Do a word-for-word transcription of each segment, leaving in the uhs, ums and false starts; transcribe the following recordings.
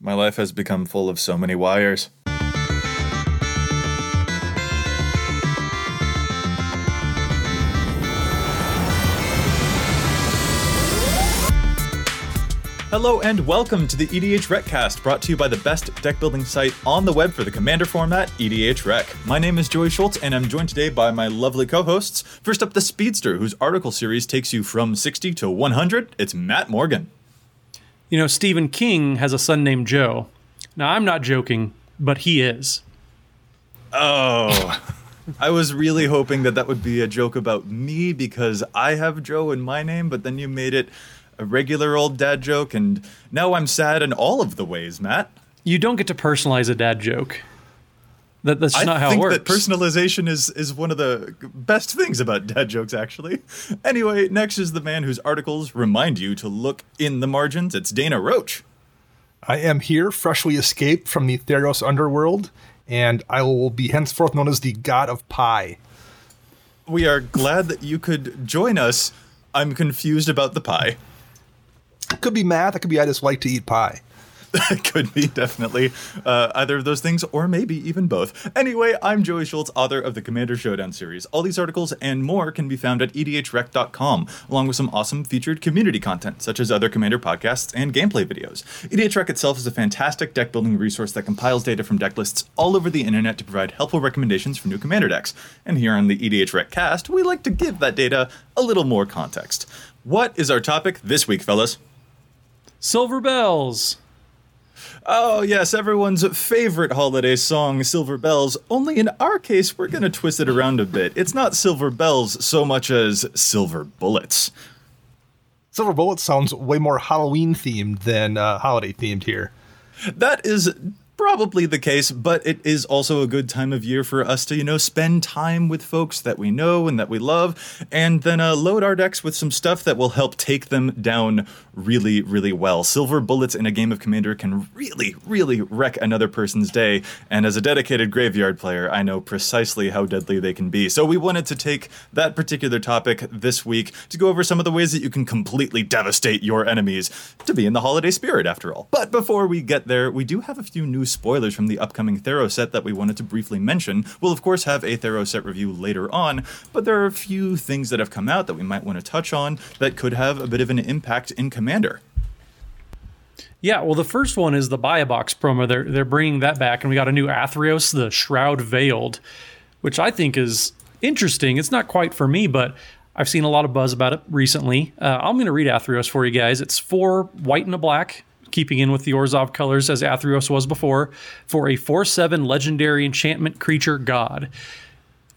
My life has become full of so many wires. Hello and welcome to the E D H Recast, brought to you by the best deck building site on the web for the commander format, E D H Rec. My name is Joey Schultz, and I'm joined today by my lovely co-hosts. First up, the Speedster, whose article series takes you from sixty to one hundred. It's Matt Morgan. You know, Stephen King has a son named Joe. Now, I'm not joking, but he is. Oh, I was really hoping that that would be a joke about me because I have Joe in my name, but then you made it a regular old dad joke, and now I'm sad in all of the ways, Matt. You don't get to personalize a dad joke. That, that's just I not how it works. I think that personalization is, is one of the best things about dad jokes, actually. Anyway, next is the man whose articles remind you to look in the margins. It's Dana Roach. I am here, freshly escaped from the Theros underworld, and I will be henceforth known as the God of Pie. We are glad that you could join us. I'm confused about the pie. It could be math. It could be I just like to eat pie. Could be, definitely, uh, either of those things, or maybe even both. Anyway, I'm Joey Schultz, author of the Commander Showdown series. All these articles and more can be found at E D H Rec dot com, along with some awesome featured community content, such as other Commander podcasts and gameplay videos. E D H Rec itself is a fantastic deck-building resource that compiles data from deck lists all over the internet to provide helpful recommendations for new Commander decks. And here on the E D H Rec cast, we like to give that data a little more context. What is our topic this week, fellas? Silver Bells! Oh, yes, everyone's favorite holiday song, Silver Bells, only in our case, we're going to twist it around a bit. It's not Silver Bells so much as Silver Bullets. Silver Bullets sounds way more Halloween-themed than uh, holiday-themed here. That is probably the case, but it is also a good time of year for us to, you know, spend time with folks that we know and that we love, and then uh, load our decks with some stuff that will help take them down really, really well. Silver bullets in a game of Commander can really, really wreck another person's day, and as a dedicated graveyard player, I know precisely how deadly they can be. So we wanted to take that particular topic this week to go over some of the ways that you can completely devastate your enemies to be in the holiday spirit, after all. But before we get there, we do have a few new spoilers from the upcoming Theros set that we wanted to briefly mention. We'll, of course, have a Theros set review later on, but there are a few things that have come out that we might want to touch on that could have a bit of an impact in Commander. Yeah, well, the first one is the Biobox promo. They're, they're bringing that back, and we got a new Athreos, the Shroud-Veiled, which I think is interesting. It's not quite for me, but I've seen a lot of buzz about it recently. Uh, I'm going to read Athreos for you guys. It's four white and a black, keeping in with the Orzhov colors as Athreos was before, for a four seven legendary enchantment creature god.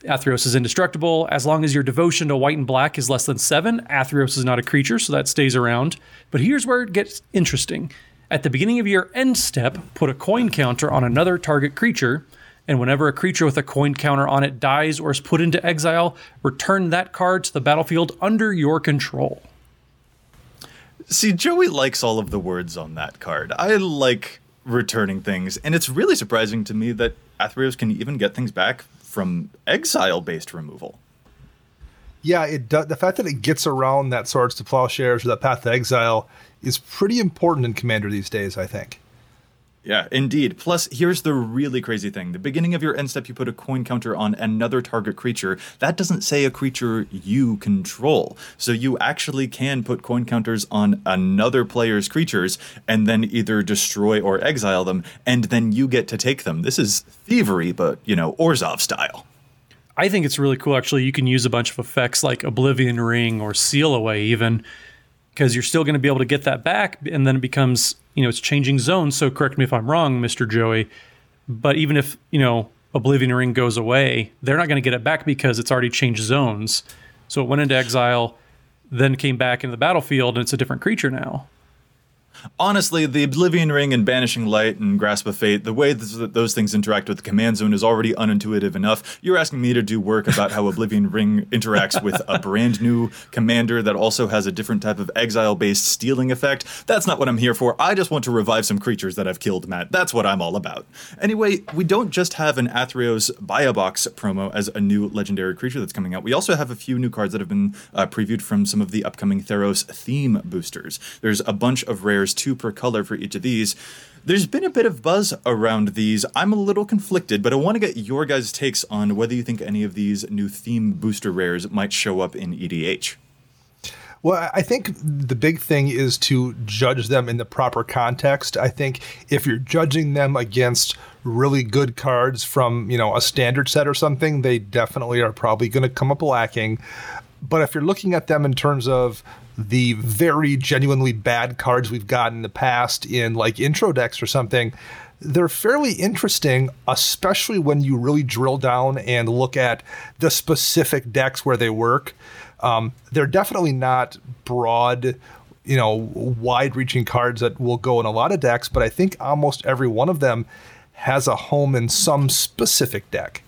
Athreos is indestructible. As long as your devotion to white and black is less than seven, Athreos is not a creature, so that stays around. But here's where it gets interesting. At the beginning of your end step, put a coin counter on another target creature, and whenever a creature with a coin counter on it dies or is put into exile, return that card to the battlefield under your control. See, Joey likes all of the words on that card. I like returning things, and it's really surprising to me that Athreos can even get things back from exile-based removal. Yeah, it do- the fact that it gets around that Swords to Plowshares or that Path to Exile is pretty important in Commander these days, I think. Yeah, indeed. Plus, here's the really crazy thing. The beginning of your end step, you put a coin counter on another target creature. That doesn't say a creature you control. So you actually can put coin counters on another player's creatures and then either destroy or exile them, and then you get to take them. This is thievery, but, you know, Orzhov style. I think it's really cool, actually. You can use a bunch of effects like Oblivion Ring or Seal Away even, because you're still going to be able to get that back, and then it becomes, you know, it's changing zones. So correct me if I'm wrong, Mister Joey, but even if, you know, Oblivion Ring goes away, they're not going to get it back because it's already changed zones. So it went into exile, then came back into the battlefield, and it's a different creature now. Honestly, the Oblivion Ring and Banishing Light and Grasp of Fate, the way that those things interact with the command zone is already unintuitive enough. You're asking me to do work about how Oblivion Ring interacts with a brand new commander that also has a different type of exile-based stealing effect. That's not what I'm here for. I just want to revive some creatures that I've killed, Matt. That's what I'm all about. Anyway, we don't just have an Athreos Biobox promo as a new legendary creature that's coming out. We also have a few new cards that have been uh, previewed from some of the upcoming Theros theme boosters. There's a bunch of rares. There's two per color for each of these. There's been a bit of buzz around these. I'm a little conflicted, but I want to get your guys' takes on whether you think any of these new theme booster rares might show up in E D H. Well, I think the big thing is to judge them in the proper context. I think if you're judging them against really good cards from, you know, a standard set or something, they definitely are probably going to come up lacking. But if you're looking at them in terms of the very genuinely bad cards we've gotten in the past in like intro decks or something, they're fairly interesting, especially when you really drill down and look at the specific decks where they work. Um, they're definitely not broad, you know, wide-reaching cards that will go in a lot of decks, but I think almost every one of them has a home in some specific deck.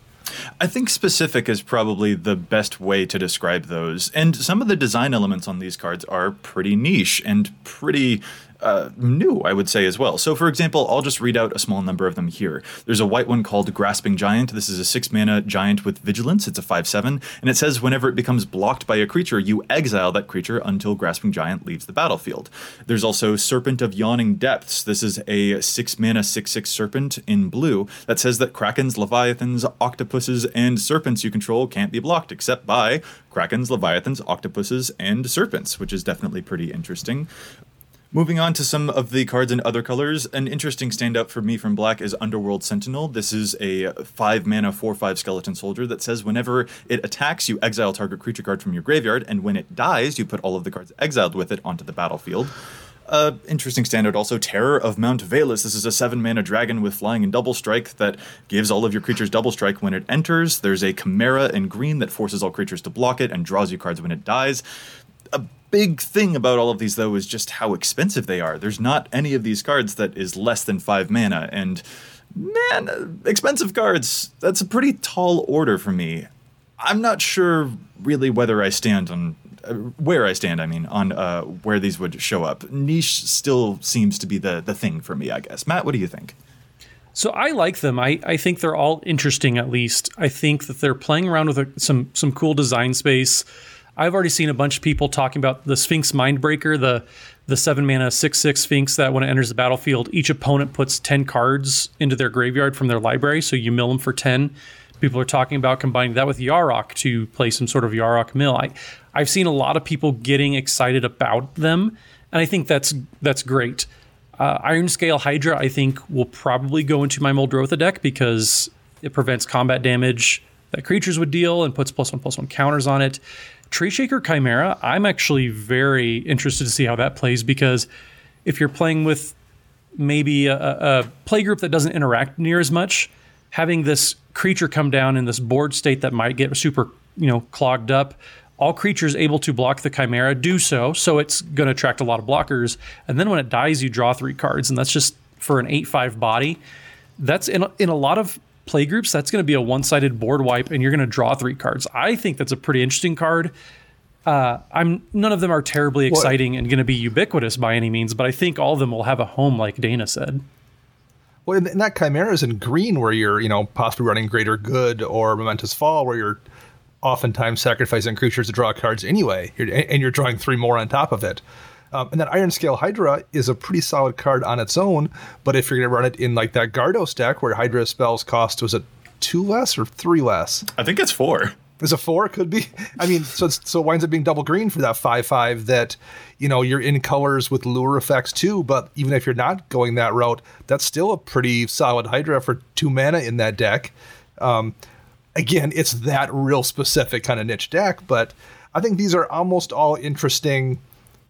I think specific is probably the best way to describe those. And some of the design elements on these cards are pretty niche and pretty uh, new, I would say, as well. So, for example, I'll just read out a small number of them here. There's a white one called Grasping Giant. This is a six-mana giant with vigilance. It's a five seven. And it says whenever it becomes blocked by a creature, you exile that creature until Grasping Giant leaves the battlefield. There's also Serpent of Yawning Depths. This is a six-mana six six serpent in blue that says that krakens, leviathans, octopuses, and serpents you control can't be blocked except by krakens, leviathans, octopuses, and serpents, which is definitely pretty interesting. Moving on to some of the cards in other colors, an interesting standout for me from black is Underworld Sentinel. This is a five mana four five skeleton soldier that says whenever it attacks, you exile target creature card from your graveyard, and when it dies, you put all of the cards exiled with it onto the battlefield. Uh, interesting standout also, Terror of Mount Valus. This is a seven mana dragon with flying and double strike that gives all of your creatures double strike when it enters. There's a Chimera in green that forces all creatures to block it and draws you cards when it dies. A big thing about all of these, though, is just how expensive they are. There's not any of these cards that is less than five mana, and man, expensive cards, that's a pretty tall order for me. I'm not sure really whether I stand on, uh, where I stand, I mean, on uh, where these would show up. Niche still seems to be the, the thing for me, I guess. Matt, what do you think? So I like them. I, I think they're all interesting, at least. I think that they're playing around with a, some some cool design space. I've already seen a bunch of people talking about the Sphinx Mindbreaker, the the seven mana six six Sphinx that when it enters the battlefield, each opponent puts ten cards into their graveyard from their library, so you mill them for ten. People are talking about combining that with Yarok to play some sort of Yarok mill. I, I've seen a lot of people getting excited about them, and I think that's that's great. Uh, Ironscale Hydra, I think, will probably go into my Moldrotha deck because it prevents combat damage that creatures would deal and puts plus one plus one counters on it. Tree Shaker Chimera, I'm actually very interested to see how that plays, because if you're playing with maybe a, a play group that doesn't interact near as much, having this creature come down in this board state that might get super, you know, clogged up, all creatures able to block the Chimera do so, so it's going to attract a lot of blockers. And then when it dies, you draw three cards, and that's just for an eight five body. That's in, in a lot of play groups, that's going to be a one-sided board wipe, and you're going to draw three cards. I think that's a pretty interesting card. Uh, I'm none of them are terribly exciting well, and going to be ubiquitous by any means, but I think all of them will have a home, like Dana said. Well, and that Chimera is in green, where you're, you know, possibly running Greater Good or Momentous Fall, where you're oftentimes sacrificing creatures to draw cards anyway, and you're drawing three more on top of it. Um, and that Ironscale Hydra is a pretty solid card on its own, but if you're going to run it in like that Gardos deck where Hydra spells cost, was it two less or three less? I think it's four. Is a four? Could be. I mean, so it's, so it winds up being double green for that five five that, you know, you're in colors with lure effects too, but even if you're not going that route, that's still a pretty solid Hydra for two mana in that deck. Um, again, it's that real specific kind of niche deck, but I think these are almost all interesting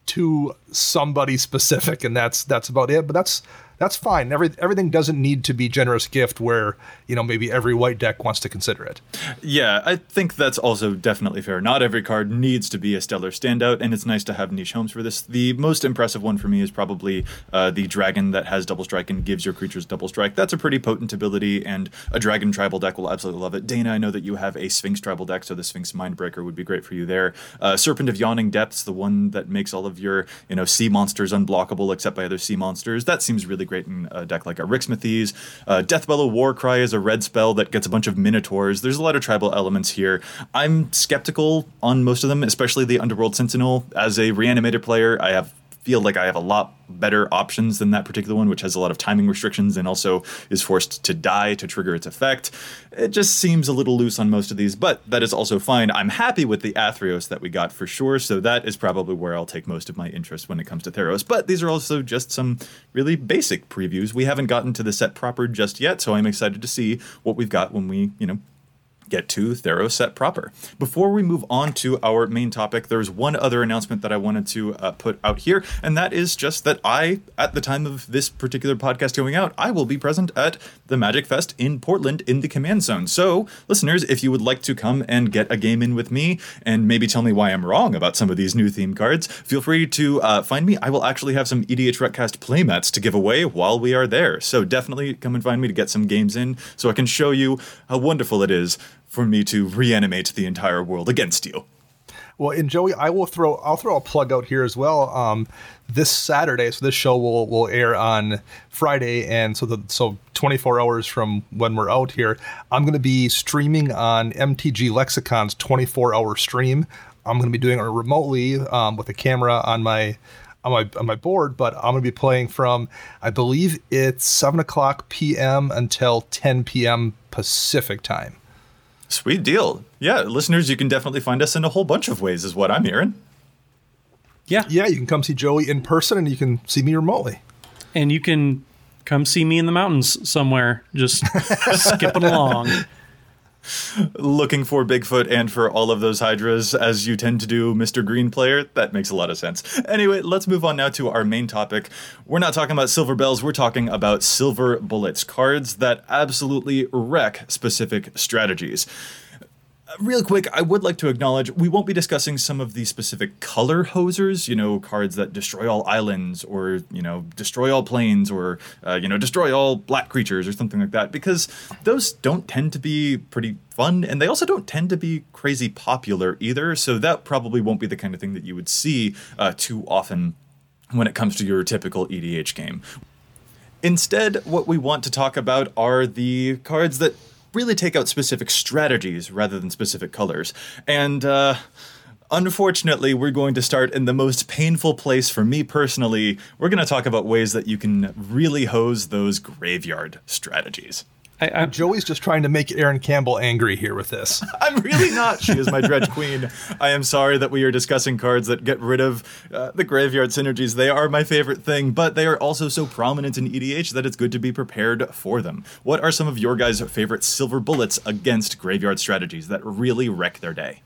to somebody specific, and that's that's about it. But that's that's fine. Every, everything doesn't need to be generous gift where, you know, maybe every white deck wants to consider it. Yeah, I think that's also definitely fair. Not every card needs to be a stellar standout, and it's nice to have niche homes for this. The most impressive one for me is probably uh, the dragon that has double strike and gives your creatures double strike. That's a pretty potent ability, and a dragon tribal deck will absolutely love it. Dana, I know that you have a Sphinx tribal deck, so the Sphinx Mindbreaker would be great for you there. Uh, Serpent of Yawning Depths, the one that makes all of your, you know, sea monsters unblockable except by other sea monsters. That seems really great in a deck like a Rixmathes. Uh, Deathbellow Warcry is a red spell that gets a bunch of Minotaurs. There's a lot of tribal elements here. I'm skeptical on most of them, especially the Underworld Sentinel. As a reanimator player, I have feel like I have a lot better options than that particular one, which has a lot of timing restrictions and also is forced to die to trigger its effect. It just seems a little loose on most of these, but that is also fine. I'm happy with the Athreos that we got for sure, so that is probably where I'll take most of my interest when it comes to Theros. But these are also just some really basic previews. We haven't gotten to the set proper just yet, so I'm excited to see what we've got when we, you know, get to Theros set proper. Before we move on to our main topic, there's one other announcement that I wanted to uh, put out here, and that is just that I, at the time of this particular podcast going out, I will be present at the Magic Fest in Portland in the Command Zone. So, listeners, if you would like to come and get a game in with me and maybe tell me why I'm wrong about some of these new theme cards, feel free to uh, find me. I will actually have some E D H Recast playmats to give away while we are there. So definitely come and find me to get some games in so I can show you how wonderful it is for me to reanimate the entire world against you. Well, and Joey, I will throw I'll throw a plug out here as well. Um, this Saturday, so this show will will air on Friday, and so the so twenty-four hours from when we're out here, I'm going to be streaming on M T G Lexicon's twenty-four hour stream. I'm going to be doing it remotely um, with a camera on my on my on my board, but I'm going to be playing from, I believe it's seven o'clock p.m. until ten p.m. Pacific time. Sweet deal. Yeah, listeners, you can definitely find us in a whole bunch of ways is what I'm hearing. Yeah. Yeah, you can come see Joey in person and you can see me remotely. And you can come see me in the mountains somewhere, just skipping along. Looking for Bigfoot and for all of those hydras, as you tend to do, Mister Green Player. That makes a lot of sense. Anyway, let's move on now to our main topic. We're not talking about silver bells, we're talking about silver bullets, cards that absolutely wreck specific strategies. Real quick, I would like to acknowledge we won't be discussing some of the specific color hosers, you know, cards that destroy all islands or, you know, destroy all planes or, uh, you know, destroy all black creatures or something like that, because those don't tend to be pretty fun, and they also don't tend to be crazy popular either, so that probably won't be the kind of thing that you would see uh, too often when it comes to your typical E D H game. Instead, what we want to talk about are the cards that really take out specific strategies rather than specific colors. And uh, unfortunately, we're going to start in the most painful place for me personally. We're going to talk about ways that you can really hose those graveyard strategies. I, I'm, Joey's just trying to make Erin Campbell angry here with this. I'm really not. She is my dredge queen. I am sorry that we are discussing cards that get rid of uh, the graveyard synergies. They are my favorite thing, but they are also so prominent in E D H that it's good to be prepared for them. What are some of your guys' favorite silver bullets against graveyard strategies that really wreck their day?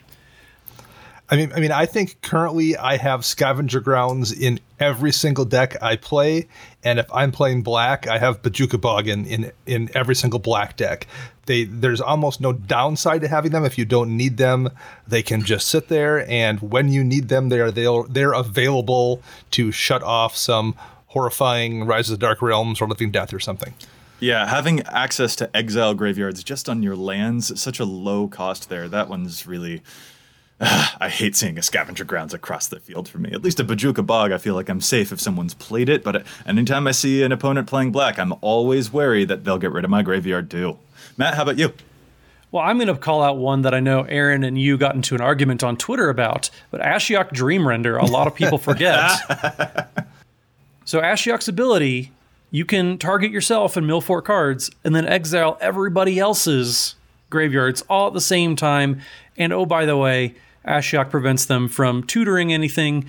I mean, I mean, I think currently I have Scavenger Grounds in every single deck I play, and if I'm playing black, I have Bojuka Bog in, in, in every single black deck. They there's almost no downside to having them. If you don't need them, they can just sit there, and when you need them, they are they're, they're available to shut off some horrifying Rise of the Dark Realms or Living Death or something. Yeah, having access to exile graveyards just on your lands, such a low cost there. That one's really... I hate seeing a Scavenger Grounds across the field for me. At least a Bojuka Bog, I feel like I'm safe if someone's played it, but anytime I see an opponent playing black, I'm always wary that they'll get rid of my graveyard too. Matt, how about you? Well, I'm going to call out one that I know Aaron and you got into an argument on Twitter about, but Ashiok Dream-Render, a lot of people forget. So Ashiok's ability, you can target yourself and mill four cards and then exile everybody else's graveyards all at the same time. And oh, by the way, Ashiok prevents them from tutoring anything.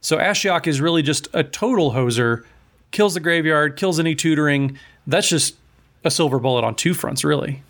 So Ashiok is really just a total hoser, kills the graveyard, kills any tutoring. That's just a silver bullet on two fronts, really.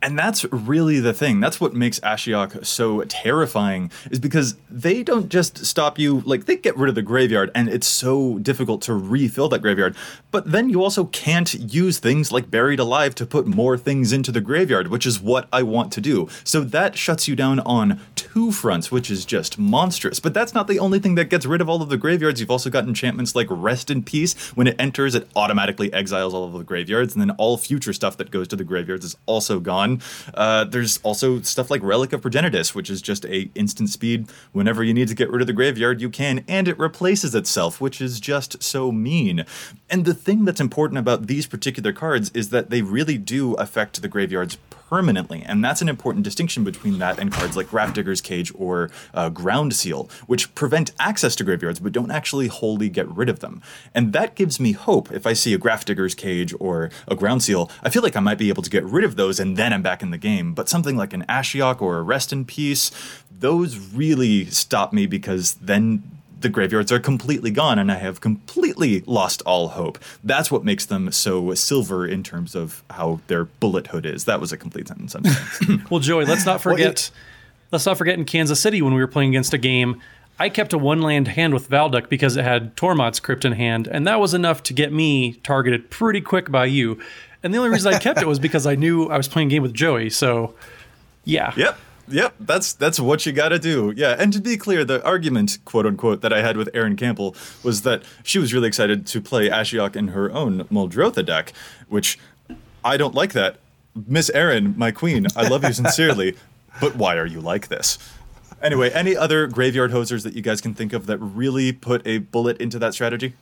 And that's really the thing. That's what makes Ashiok so terrifying, is because they don't just stop you, like, they get rid of the graveyard, and it's so difficult to refill that graveyard. But then you also can't use things like Buried Alive to put more things into the graveyard, which is what I want to do. So that shuts you down on two fronts, which is just monstrous. But that's not the only thing that gets rid of all of the graveyards. You've also got enchantments like Rest in Peace. When it enters, it automatically exiles all of the graveyards, and then all future stuff that goes to the graveyards is also gone. Uh, there's also stuff like Relic of Progenitus, which is just a instant speed. Whenever you need to get rid of the graveyard, you can, and it replaces itself, which is just so mean. And the thing that's important about these particular cards is that they really do affect the graveyards permanently, and that's an important distinction between that and cards like Grafdigger's Cage or uh, Ground Seal, which prevent access to graveyards but don't actually wholly get rid of them. And that gives me hope. If I see a Grafdigger's Cage or a Ground Seal, I feel like I might be able to get rid of those and then I'm back in the game. But something like an Ashiok or a Rest in Peace, those really stop me, because then the graveyards are completely gone and I have completely lost all hope. That's what makes them so silver in terms of how their bullethood is. That was a complete sentence. Well, Joey, let's not forget well, it, let's not forget in Kansas City when we were playing against a game, I kept a one-land hand with Valduk because it had Tormod's Crypt in hand, and that was enough to get me targeted pretty quick by you. And the only reason I kept it was because I knew I was playing a game with Joey, so yeah. Yep. Yep, that's that's what you gotta do. Yeah, and to be clear, the argument, quote unquote, that I had with Erin Campbell was that she was really excited to play Ashiok in her own Moldrotha deck, which I don't like that. Miss Erin, my queen, I love you sincerely, but why are you like this? Anyway, any other graveyard hosers that you guys can think of that really put a bullet into that strategy?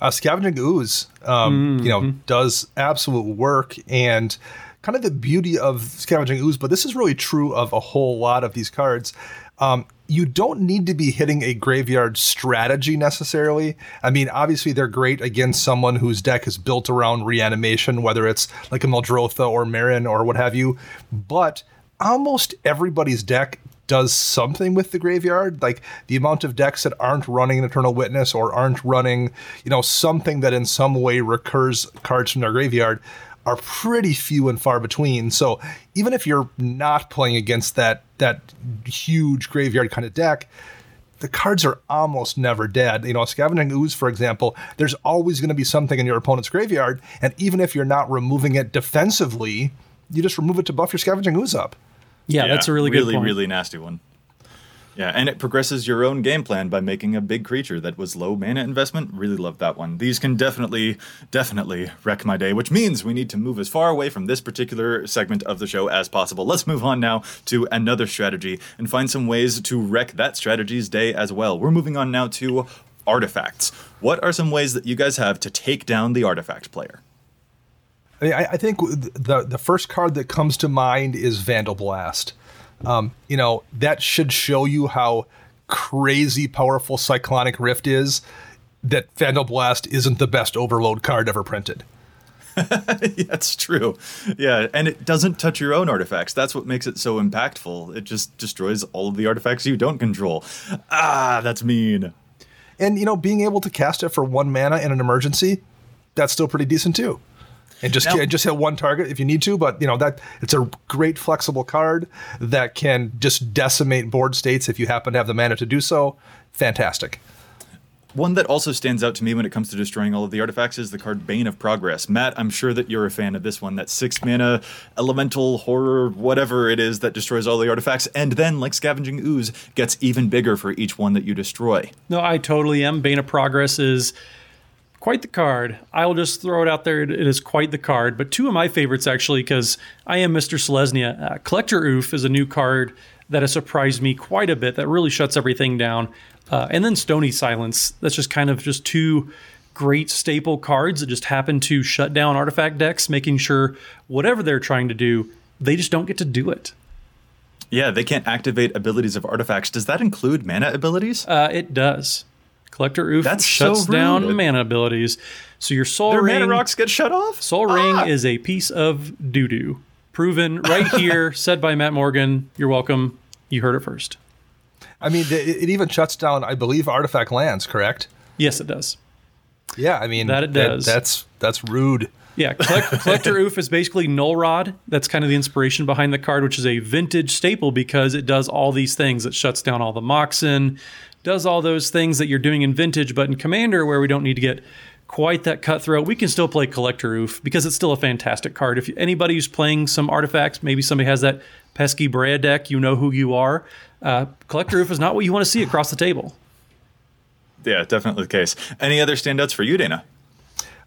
Uh, Scavenging Ooze, um, mm-hmm. you know, does absolute work, and kind of the beauty of Scavenging Ooze, but this is really true of a whole lot of these cards. Um, you don't need to be hitting a graveyard strategy necessarily. I mean, obviously they're great against someone whose deck is built around reanimation, whether it's like a Moldrotha or Marin or what have you, but almost everybody's deck does something with the graveyard. Like the amount of decks that aren't running an Eternal Witness or aren't running, you know, something that in some way recurs cards from their graveyard are pretty few and far between. So even if you're not playing against that that huge graveyard kind of deck, the cards are almost never dead. You know, Scavenging Ooze, for example, there's always going to be something in your opponent's graveyard, and even if you're not removing it defensively, you just remove it to buff your Scavenging Ooze up. Yeah, yeah, that's a really, really good point. Really, really nasty one. Yeah, and it progresses your own game plan by making a big creature that was low mana investment. Really love that one. These can definitely, definitely wreck my day, which means we need to move as far away from this particular segment of the show as possible. Let's move on now to another strategy and find some ways to wreck that strategy's day as well. We're moving on now to artifacts. What are some ways that you guys have to take down the artifact player? I mean, I, I think the the first card that comes to mind is Vandal Blast. Um, you know, that should show you how crazy powerful Cyclonic Rift is, that Vandal Blast isn't the best overload card ever printed. That's true. Yeah, and it doesn't touch your own artifacts. That's what makes it so impactful. It just destroys all of the artifacts you don't control. Ah, that's mean. And, you know, being able to cast it for one mana in an emergency, that's still pretty decent too. And just nope. just hit one target if you need to, but you know that it's a great flexible card that can just decimate board states if you happen to have the mana to do so. Fantastic. One that also stands out to me when it comes to destroying all of the artifacts is the card Bane of Progress. Matt, I'm sure that you're a fan of this one, that six mana elemental horror, whatever it is that destroys all the artifacts, and then, like Scavenging Ooze, gets even bigger for each one that you destroy. No, I totally am. Bane of Progress is quite the card. I'll just throw it out there. It is quite the card. But two of my favorites, actually, because I am Mister Selesnya. Uh, Collector Oof is a new card that has surprised me quite a bit. That really shuts everything down. Uh, and then Stony Silence. That's just kind of just two great staple cards that just happen to shut down artifact decks, making sure whatever they're trying to do they just don't get to do it. Yeah, they can't activate abilities of artifacts. Does that include mana abilities? Uh, it does. Collector Oof That's shuts so down mana abilities. So your soul Their ring... Their mana rocks get shut off? Soul ah. ring is a piece of doo-doo. Proven right here, said by Matt Morgan. You're welcome. You heard it first. I mean, it even shuts down, I believe, artifact lands, correct? Yes, it does. Yeah, I mean... That it does. That, that's, that's rude. Yeah, Collector Oof is basically Null Rod. That's kind of the inspiration behind the card, which is a vintage staple because it does all these things. It shuts down all the Moxen, does all those things that you're doing in vintage, but in Commander, where we don't need to get quite that cutthroat, we can still play Collector Oof because it's still a fantastic card. If anybody who's playing some artifacts, maybe somebody has that pesky Brea deck, you know who you are. Uh, Collector Oof is not what you want to see across the table. Yeah, definitely the case. Any other standouts for you, Dana?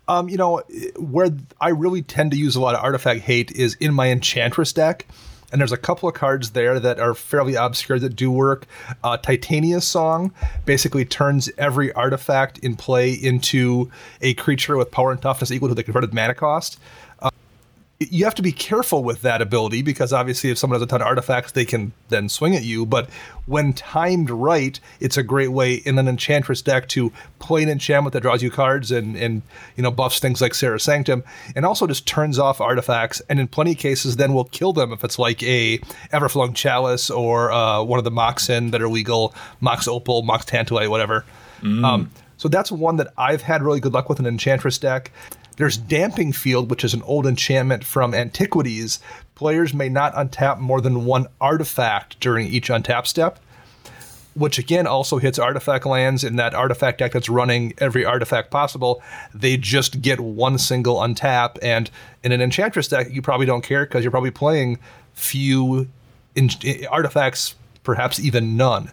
Um, you know, where I really tend to use a lot of artifact hate is in my Enchantress deck. And there's a couple of cards there that are fairly obscure that do work. Uh, Titania's Song basically turns every artifact in play into a creature with power and toughness equal to the converted mana cost. Uh, you have to be careful with that ability because obviously if someone has a ton of artifacts, they can then swing at you. But when timed right, it's a great way in an Enchantress deck to play an enchantment that draws you cards and, and you know buffs things like Serra's Sanctum, and also just turns off artifacts, and in plenty of cases then will kill them if it's like a Everflung Chalice or uh, one of the Moxen that are legal, Mox Opal, Mox Tantalite, whatever. Mm. Um, so that's one that I've had really good luck with in an Enchantress deck. There's Damping Field, which is an old enchantment from Antiquities. Players may not untap more than one artifact during each untap step, which again also hits artifact lands in that artifact deck that's running every artifact possible. They just get one single untap, and in an Enchantress deck, you probably don't care because you're probably playing few in- artifacts, perhaps even none.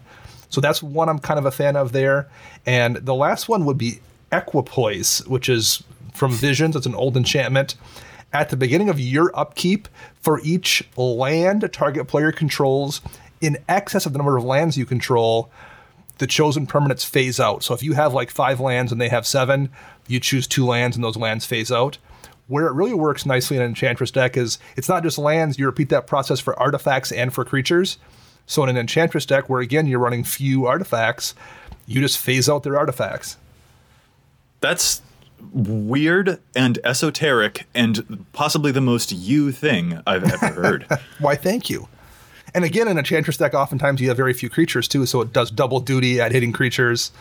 So that's one I'm kind of a fan of there. And the last one would be Equipoise, which is from Visions. It's an old enchantment. At the beginning of your upkeep, for each land a target player controls in excess of the number of lands you control, the chosen permanents phase out. So if you have like five lands and they have seven, you choose two lands and those lands phase out. Where it really works nicely in an Enchantress deck is it's not just lands. You repeat that process for artifacts and for creatures. So in an Enchantress deck where, again, you're running few artifacts, you just phase out their artifacts. That's weird and esoteric and possibly the most you thing I've ever heard. Why, thank you. And again, in a Enchantress deck, oftentimes you have very few creatures too, so it does double duty at hitting creatures.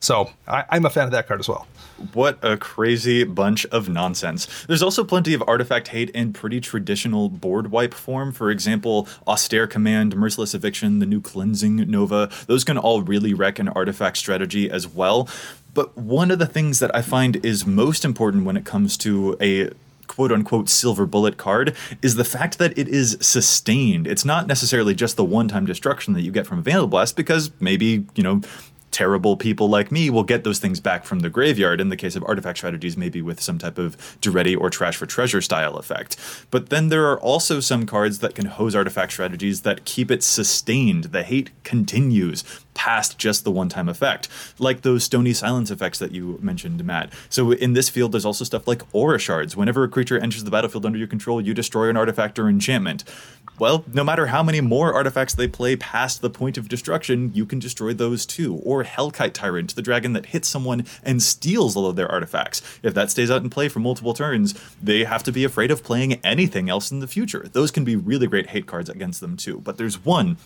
So I, I'm a fan of that card as well. What a crazy bunch of nonsense. There's also plenty of artifact hate in pretty traditional board wipe form. For example, Austere Command, Merciless Eviction, the new Cleansing Nova. Those can all really wreck an artifact strategy as well. But one of the things that I find is most important when it comes to a quote-unquote silver bullet card is the fact that it is sustained. It's not necessarily just the one-time destruction that you get from Vandal Blast, because maybe, you know, terrible people like me will get those things back from the graveyard in the case of artifact strategies, maybe with some type of Duretti or Trash for Treasure style effect. But then there are also some cards that can hose artifact strategies that keep it sustained. The hate continues past just the one-time effect, like those Stony Silence effects that you mentioned, Matt. So in this field, there's also stuff like Aura Shards. Whenever a creature enters the battlefield under your control, you destroy an artifact or enchantment. Well, no matter how many more artifacts they play past the point of destruction, you can destroy those too. Or Hellkite Tyrant, the dragon that hits someone and steals all of their artifacts. If that stays out in play for multiple turns, they have to be afraid of playing anything else in the future. Those can be really great hate cards against them too. But there's one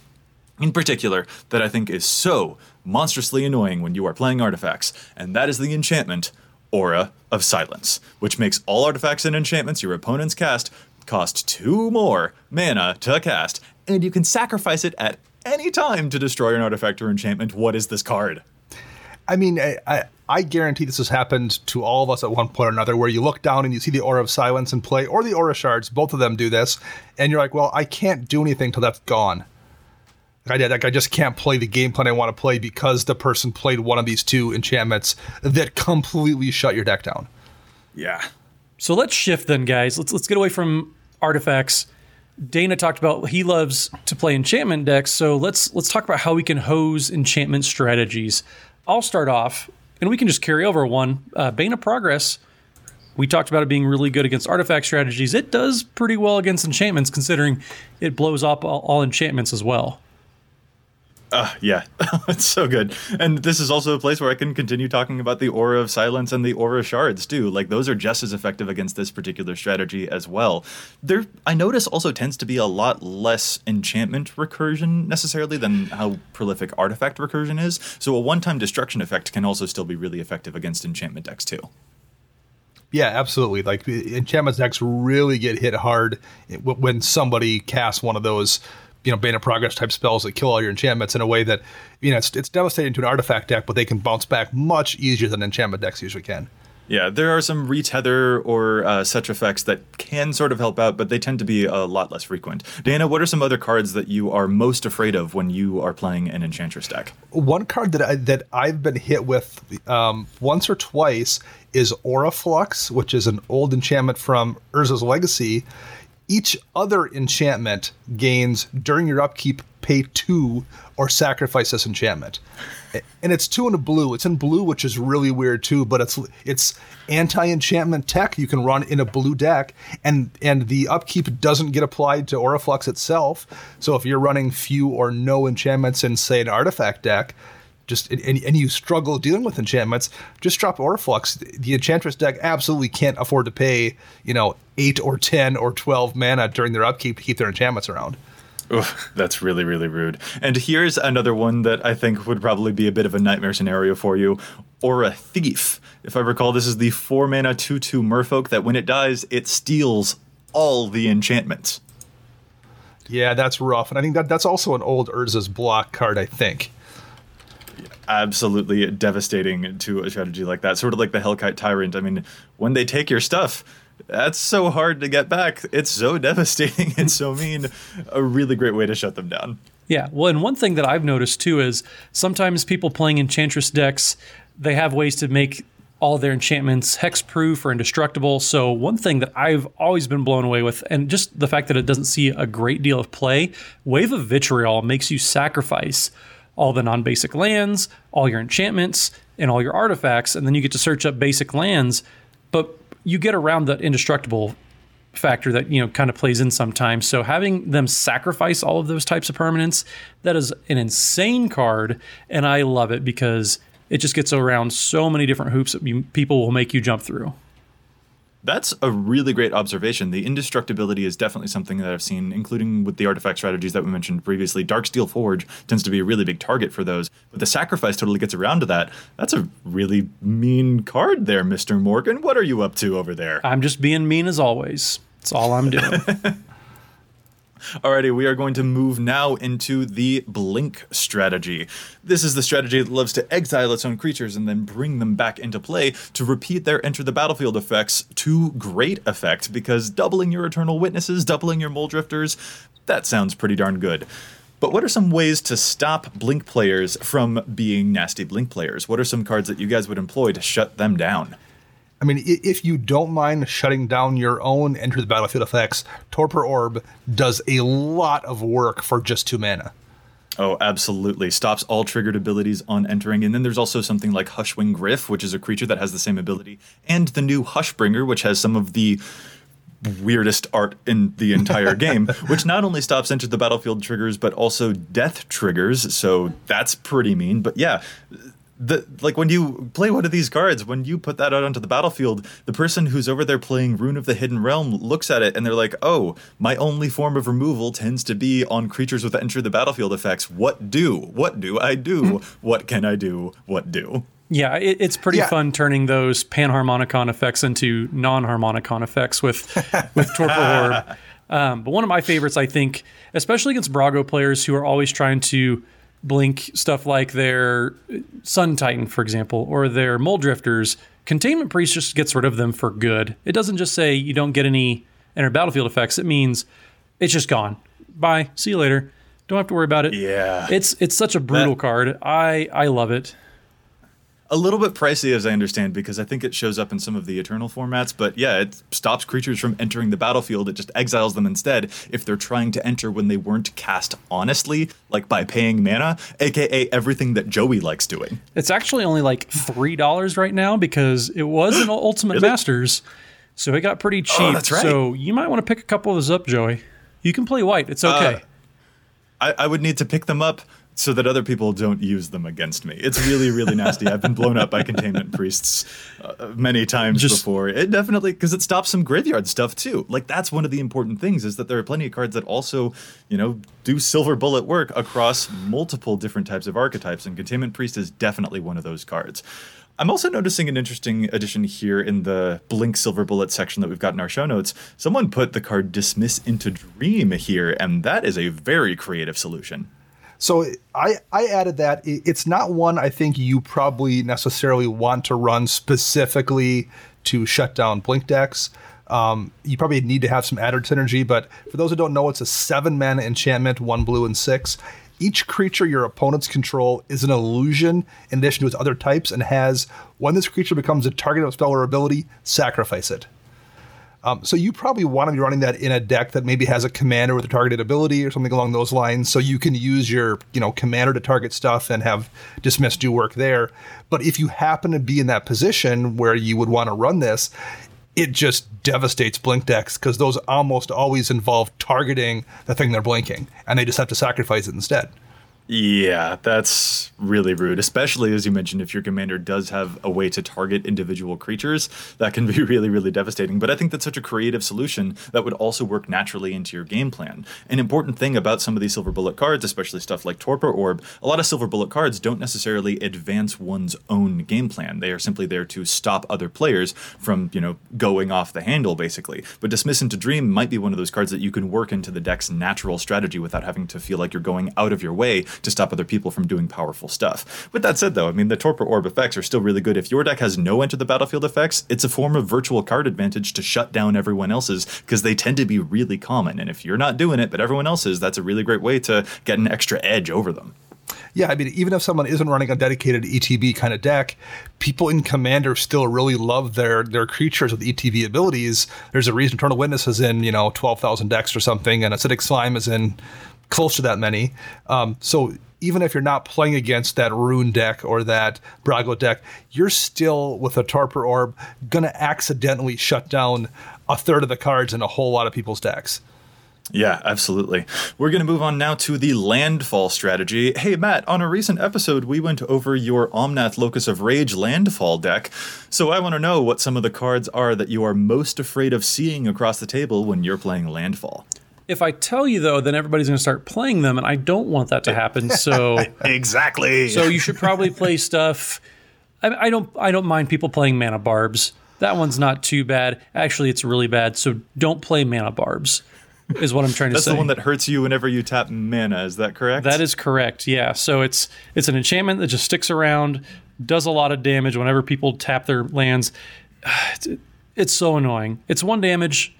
in particular that I think is so monstrously annoying when you are playing artifacts, and that is the enchantment Aura of Silence, which makes all artifacts and enchantments your opponents cast cost two more mana to cast, and you can sacrifice it at any time to destroy an artifact or enchantment. What is this card? I mean, I, I, I guarantee this has happened to all of us at one point or another, where you look down and you see the Aura of Silence in play, or the Aura Shards, both of them do this, and you're like, well, I can't do anything till that's gone. I, like, I just can't play the game plan I want to play because the person played one of these two enchantments that completely shut your deck down. Yeah. So let's shift then, guys. Let's let's get away from artifacts. Dana talked about he loves to play enchantment decks, so let's let's talk about how we can hose enchantment strategies. I'll start off, and we can just carry over one. Uh, Bane of Progress We talked about it being really good against artifact strategies. It does pretty well against enchantments, considering it blows up all, all enchantments as well. Uh, yeah, it's so good. And this is also a place where I can continue talking about the Aura of Silence and the Aura Shards, too. Like, those are just as effective against this particular strategy as well. There, I notice, also tends to be a lot less enchantment recursion, necessarily, than how prolific artifact recursion is. So a one-time destruction effect can also still be really effective against enchantment decks, too. Yeah, absolutely. Like, enchantment decks really get hit hard when somebody casts one of those, you know, Bane of Progress type spells that kill all your enchantments in a way that, you know, it's, it's devastating to an artifact deck, but they can bounce back much easier than enchantment decks usually can. Yeah, there are some retether or uh, such effects that can sort of help out, but they tend to be a lot less frequent. Dana, what are some other cards that you are most afraid of when you are playing an Enchantress deck? One card that, I, that I've been hit with um, once or twice is Aura Flux, which is an old enchantment from Urza's Legacy. Each other enchantment gains, during your upkeep, pay two or sacrifice this enchantment. And it's two in a blue. It's in blue, which is really weird, too, but it's it's anti-enchantment tech you can run in a blue deck, and, and the upkeep doesn't get applied to Aura Flux itself. So if you're running few or no enchantments in, say, an artifact deck, just and, and you struggle dealing with enchantments, just drop Aura Flux. The Enchantress deck absolutely can't afford to pay, you know, eight or ten or twelve mana during their upkeep to keep their enchantments around. Oof, that's really, really rude. And here's another one that I think would probably be a bit of a nightmare scenario for you. Aura Thief. If I recall, this is the four mana two two Merfolk that when it dies, it steals all the enchantments. Yeah, that's rough. And I think that that's also an old Urza's block card, I think. Absolutely devastating to a strategy like that, sort of like the Hellkite Tyrant. I mean, when they take your stuff, that's so hard to get back. It's so devastating and so mean. A really great way to shut them down. Yeah, well, and one thing that I've noticed too is sometimes people playing Enchantress decks, they have ways to make all their enchantments hexproof or indestructible. So one thing that I've always been blown away with, and just the fact that it doesn't see a great deal of play, Wave of Vitriol makes you sacrifice all the non-basic lands, all your enchantments, and all your artifacts, and then you get to search up basic lands, but you get around that indestructible factor that, you know, kind of plays in sometimes. So having them sacrifice all of those types of permanents, that is an insane card, and I love it because it just gets around so many different hoops that you, people will make you jump through. That's a really great observation. The indestructibility is definitely something that I've seen, including with the artifact strategies that we mentioned previously. Darksteel Forge tends to be a really big target for those, but the sacrifice totally gets around to that. That's a really mean card there, Mister Morgan. What are you up to over there? I'm just being mean as always. That's all I'm doing. Alrighty, we are going to move now into the Blink strategy. This is the strategy that loves to exile its own creatures and then bring them back into play to repeat their enter the battlefield effects to great effect, because doubling your Eternal Witnesses, doubling your Moldrifters, that sounds pretty darn good. But what are some ways to stop Blink players from being nasty Blink players? What are some cards that you guys would employ to shut them down? I mean, if you don't mind shutting down your own enter the battlefield effects, Torpor Orb does a lot of work for just two mana. Oh, absolutely. Stops all triggered abilities on entering. And then there's also something like Hushwing Griff, which is a creature that has the same ability, and the new Hushbringer, which has some of the weirdest art in the entire game, which not only stops enter the battlefield triggers, but also death triggers. So that's pretty mean. But yeah. The, like, when you play one of these cards, when you put that out onto the battlefield, the person who's over there playing Rune of the Hidden Realm looks at it and they're like, oh, my only form of removal tends to be on creatures with enter the battlefield effects. What do? What do I do? Mm-hmm. What can I do? What do? Yeah, it, it's pretty yeah. fun turning those Panharmonicon effects into non-Harmonicon effects with, with Torpor Orb. Um, but one of my favorites, I think, especially against Brago players who are always trying to Blink stuff like their Sun Titan, for example, or their Moldrifters, Containment Priest just gets rid of them for good. It doesn't just say you don't get any enter battlefield effects. It means it's just gone. Bye. See you later. Don't have to worry about it. Yeah. It's it's such a brutal that, card. I, I love it. a little bit pricey, as I understand, because I think it shows up in some of the Eternal formats. But yeah, it stops creatures from entering the battlefield. It just exiles them instead if they're trying to enter when they weren't cast honestly, like by paying mana, a k a everything that Joey likes doing. It's actually only like three dollars right now because it was in Ultimate really? Masters. So it got pretty cheap. Oh, that's right. So you might want to pick a couple of those up, Joey. You can play white. It's okay. Uh, I, I would need to pick them up so that other people don't use them against me. It's really, really nasty. I've been blown up by containment priests uh, many times Just, before. It definitely, because it stops some graveyard stuff too. Like that's one of the important things is that there are plenty of cards that also, you know, do silver bullet work across multiple different types of archetypes. And containment priest is definitely one of those cards. I'm also noticing an interesting addition here in the Blink Silver Bullet section that we've got in our show notes. Someone put the card Dismiss into Dream here, and that is a very creative solution. So I, I added that. It's not one I think you probably necessarily want to run specifically to shut down Blink decks. Um, you probably need to have some added synergy, but for those who don't know, it's a seven mana enchantment, one blue and six. Each creature your opponents control is an illusion in addition to its other types and has, when this creature becomes a target of a spell or ability, sacrifice it. Um, so you probably want to be running that in a deck that maybe has a commander with a targeted ability or something along those lines, so you can use your, you know, commander to target stuff and have Dismiss do work there. But if you happen to be in that position where you would want to run this, it just devastates Blink decks because those almost always involve targeting the thing they're blinking, and they just have to sacrifice it instead. Yeah, that's really rude, especially, as you mentioned, if your commander does have a way to target individual creatures. That can be really, really devastating. But I think that's such a creative solution that would also work naturally into your game plan. An important thing about some of these Silver Bullet cards, especially stuff like Torpor Orb, a lot of Silver Bullet cards don't necessarily advance one's own game plan. They are simply there to stop other players from, you know, going off the handle, basically. But Dismiss into Dream might be one of those cards that you can work into the deck's natural strategy without having to feel like you're going out of your way to stop other people from doing powerful stuff. With that said, though, I mean, the Torpor Orb effects are still really good. If your deck has no enter the battlefield effects, it's a form of virtual card advantage to shut down everyone else's because they tend to be really common. And if you're not doing it, but everyone else is, that's a really great way to get an extra edge over them. Yeah, I mean, even if someone isn't running a dedicated E T B kind of deck, people in Commander still really love their their creatures with E T B abilities. There's a reason Eternal Witness is in, you know, twelve thousand decks or something, and Acidic Slime is in close to that many. Um, so even if you're not playing against that Rune deck or that Brago deck, you're still, with a Torpor Orb, going to accidentally shut down a third of the cards in a whole lot of people's decks. Yeah, absolutely. We're going to move on now to the landfall strategy. Hey, Matt, on a recent episode, we went over your Omnath Locus of Rage landfall deck. So I want to know what some of the cards are that you are most afraid of seeing across the table when you're playing landfall. If I tell you, though, then everybody's going to start playing them, and I don't want that to happen. So exactly. So you should probably play stuff. I, I don't. I don't mind people playing Mana Barbs. That one's not too bad. Actually, it's really bad. So don't play Mana Barbs, is what I'm trying to That's say. That's the one that hurts you whenever you tap mana. Is that correct? That is correct. Yeah. So it's it's an enchantment that just sticks around, does a lot of damage whenever people tap their lands. It's, it's so annoying. It's one damage.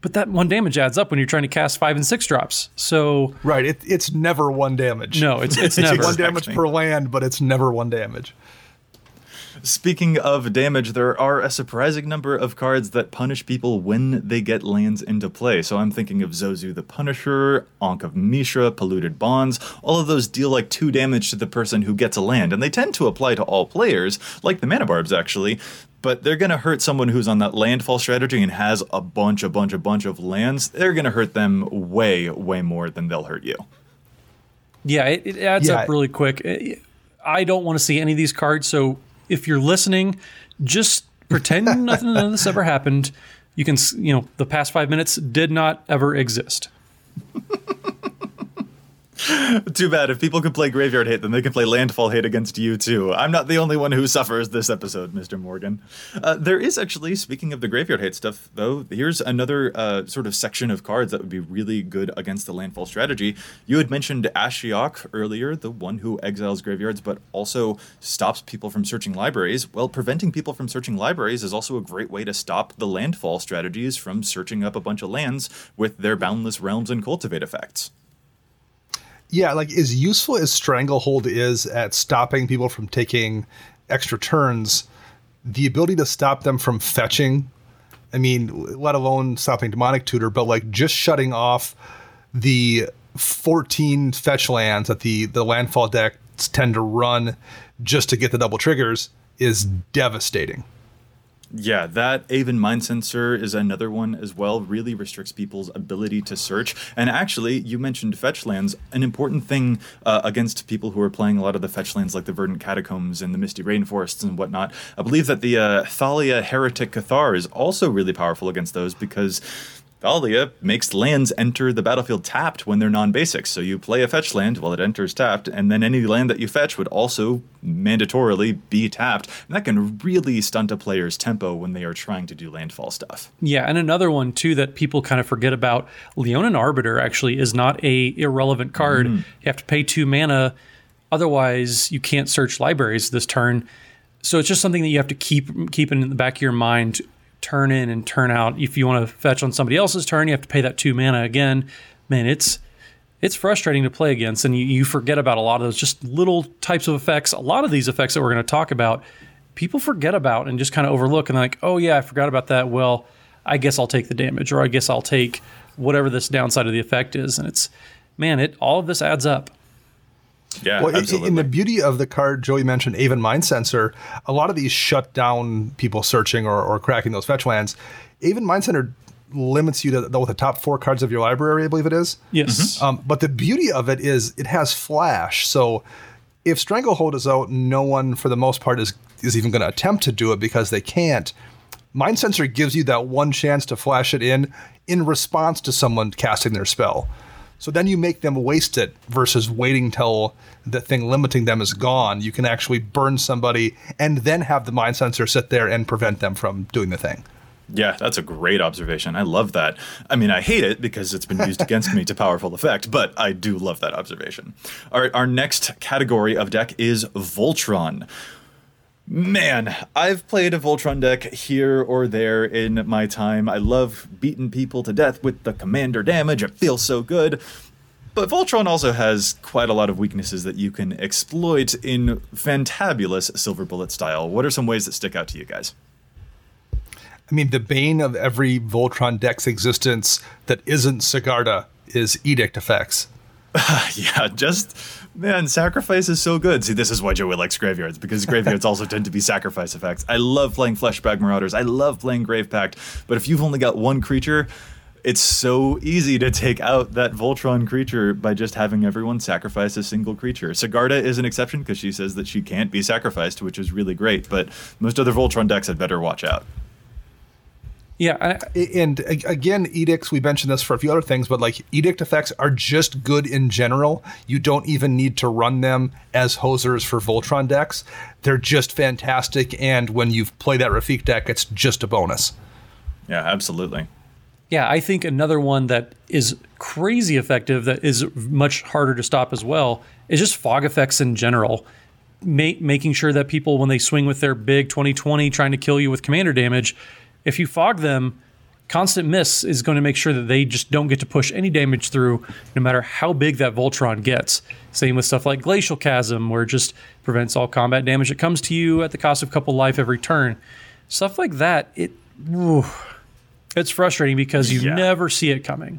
But that one damage adds up when you're trying to cast five and six drops. So right, it, it's never one damage. No, it's it's never one damage me. per land, but it's never one damage. Speaking of damage, there are a surprising number of cards that punish people when they get lands into play. So I'm thinking of Zozu the Punisher, Ankh of Mishra, Polluted Bonds. All of those deal like two damage to the person who gets a land, and they tend to apply to all players, like the Mana Barbs actually. But they're going to hurt someone who's on that landfall strategy and has a bunch, a bunch, a bunch of lands. They're going to hurt them way, way more than they'll hurt you. Yeah, it, it adds yeah. up really quick. I don't want to see any of these cards. So if you're listening, just pretend nothing of this ever happened. You can, you know, the past five minutes did not ever exist. Too bad. If people could play Graveyard Hate, then they can play Landfall Hate against you, too. I'm not the only one who suffers this episode, Mister Morgan. Uh, there is actually, speaking of the Graveyard Hate stuff, though, here's another uh, sort of section of cards that would be really good against the Landfall strategy. You had mentioned Ashiok earlier, the one who exiles graveyards, but also stops people from searching libraries. Well, preventing people from searching libraries is also a great way to stop the Landfall strategies from searching up a bunch of lands with their Boundless Realms and Cultivate effects. Yeah, like as useful as Stranglehold is at stopping people from taking extra turns, the ability to stop them from fetching, I mean, let alone stopping Demonic Tutor, but like just shutting off the fourteen fetch lands that the, the landfall decks tend to run just to get the double triggers is devastating. Yeah, that Aven Mind Sensor is another one as well. Really restricts people's ability to search. And actually, you mentioned fetch lands. An important thing uh, against people who are playing a lot of the fetch lands like the Verdant Catacombs and the Misty Rainforests and whatnot. I believe that the uh, Thalia Heretic Cathar is also really powerful against those because Thalia makes lands enter the battlefield tapped when they're non-basics. So you play a fetch land while it enters tapped, and then any land that you fetch would also mandatorily be tapped. And that can really stunt a player's tempo when they are trying to do landfall stuff. Yeah, and another one, too, that people kind of forget about, Leonin Arbiter actually is not a irrelevant card. Mm-hmm. You have to pay two mana, otherwise you can't search libraries this turn. So it's just something that you have to keep, keep in the back of your mind, turn in and turn out. If you want to fetch on somebody else's turn, you have to pay that two mana again. Man, it's it's frustrating to play against, and you, you forget about a lot of those just little types of effects. A lot of these effects that we're going to talk about, people forget about and just kind of overlook, and they're like, oh yeah, I forgot about that. Well, I guess I'll take the damage, or I guess I'll take whatever this downside of the effect is. And it's, man, it all of this adds up. Yeah, well, absolutely. In the beauty of the card, Joey mentioned Aven Mind Sensor, a lot of these shut down people searching or, or cracking those fetch lands. Aven Mind Sensor limits you to the, with the top four cards of your library, I believe it is. Yes. Mm-hmm. Um, but the beauty of it is it has flash. So if Stranglehold is out, no one, for the most part, is, is even going to attempt to do it because they can't. Mind Sensor gives you that one chance to flash it in in response to someone casting their spell. So then you make them waste it versus waiting till the thing limiting them is gone. You can actually burn somebody and then have the Mind Sensor sit there and prevent them from doing the thing. Yeah, that's a great observation. I love that. I mean, I hate it because it's been used against me to powerful effect, but I do love that observation. All right, our next category of deck is Voltron. Man, I've played a Voltron deck here or there in my time. I love beating people to death with the commander damage. It feels so good. But Voltron also has quite a lot of weaknesses that you can exploit in fantabulous Silver Bullet style. What are some ways that stick out to you guys? I mean, the bane of every Voltron deck's existence that isn't Sigarda is Edict effects. Yeah, just... Man, sacrifice is so good. See, this is why Joey likes graveyards, because graveyards also tend to be sacrifice effects. I love playing Fleshbag Marauders. I love playing Grave Pact. But if you've only got one creature, it's so easy to take out that Voltron creature by just having everyone sacrifice a single creature. Sigarda is an exception because she says that she can't be sacrificed, which is really great. But most other Voltron decks had better watch out. Yeah, I, and again, edicts, we mentioned this for a few other things, but like edict effects are just good in general. You don't even need to run them as hosers for Voltron decks. They're just fantastic, and when you've played that Rafik deck, it's just a bonus. Yeah, absolutely. Yeah, I think another one that is crazy effective that is much harder to stop as well is just fog effects in general. Ma- making sure that people, when they swing with their big twenty twenty trying to kill you with commander damage, if you fog them, constant miss is going to make sure that they just don't get to push any damage through, no matter how big that Voltron gets. Same with stuff like Glacial Chasm, where it just prevents all combat damage that comes to you at the cost of a couple life every turn. Stuff like that, it ooh, it's frustrating because you yeah. never see it coming.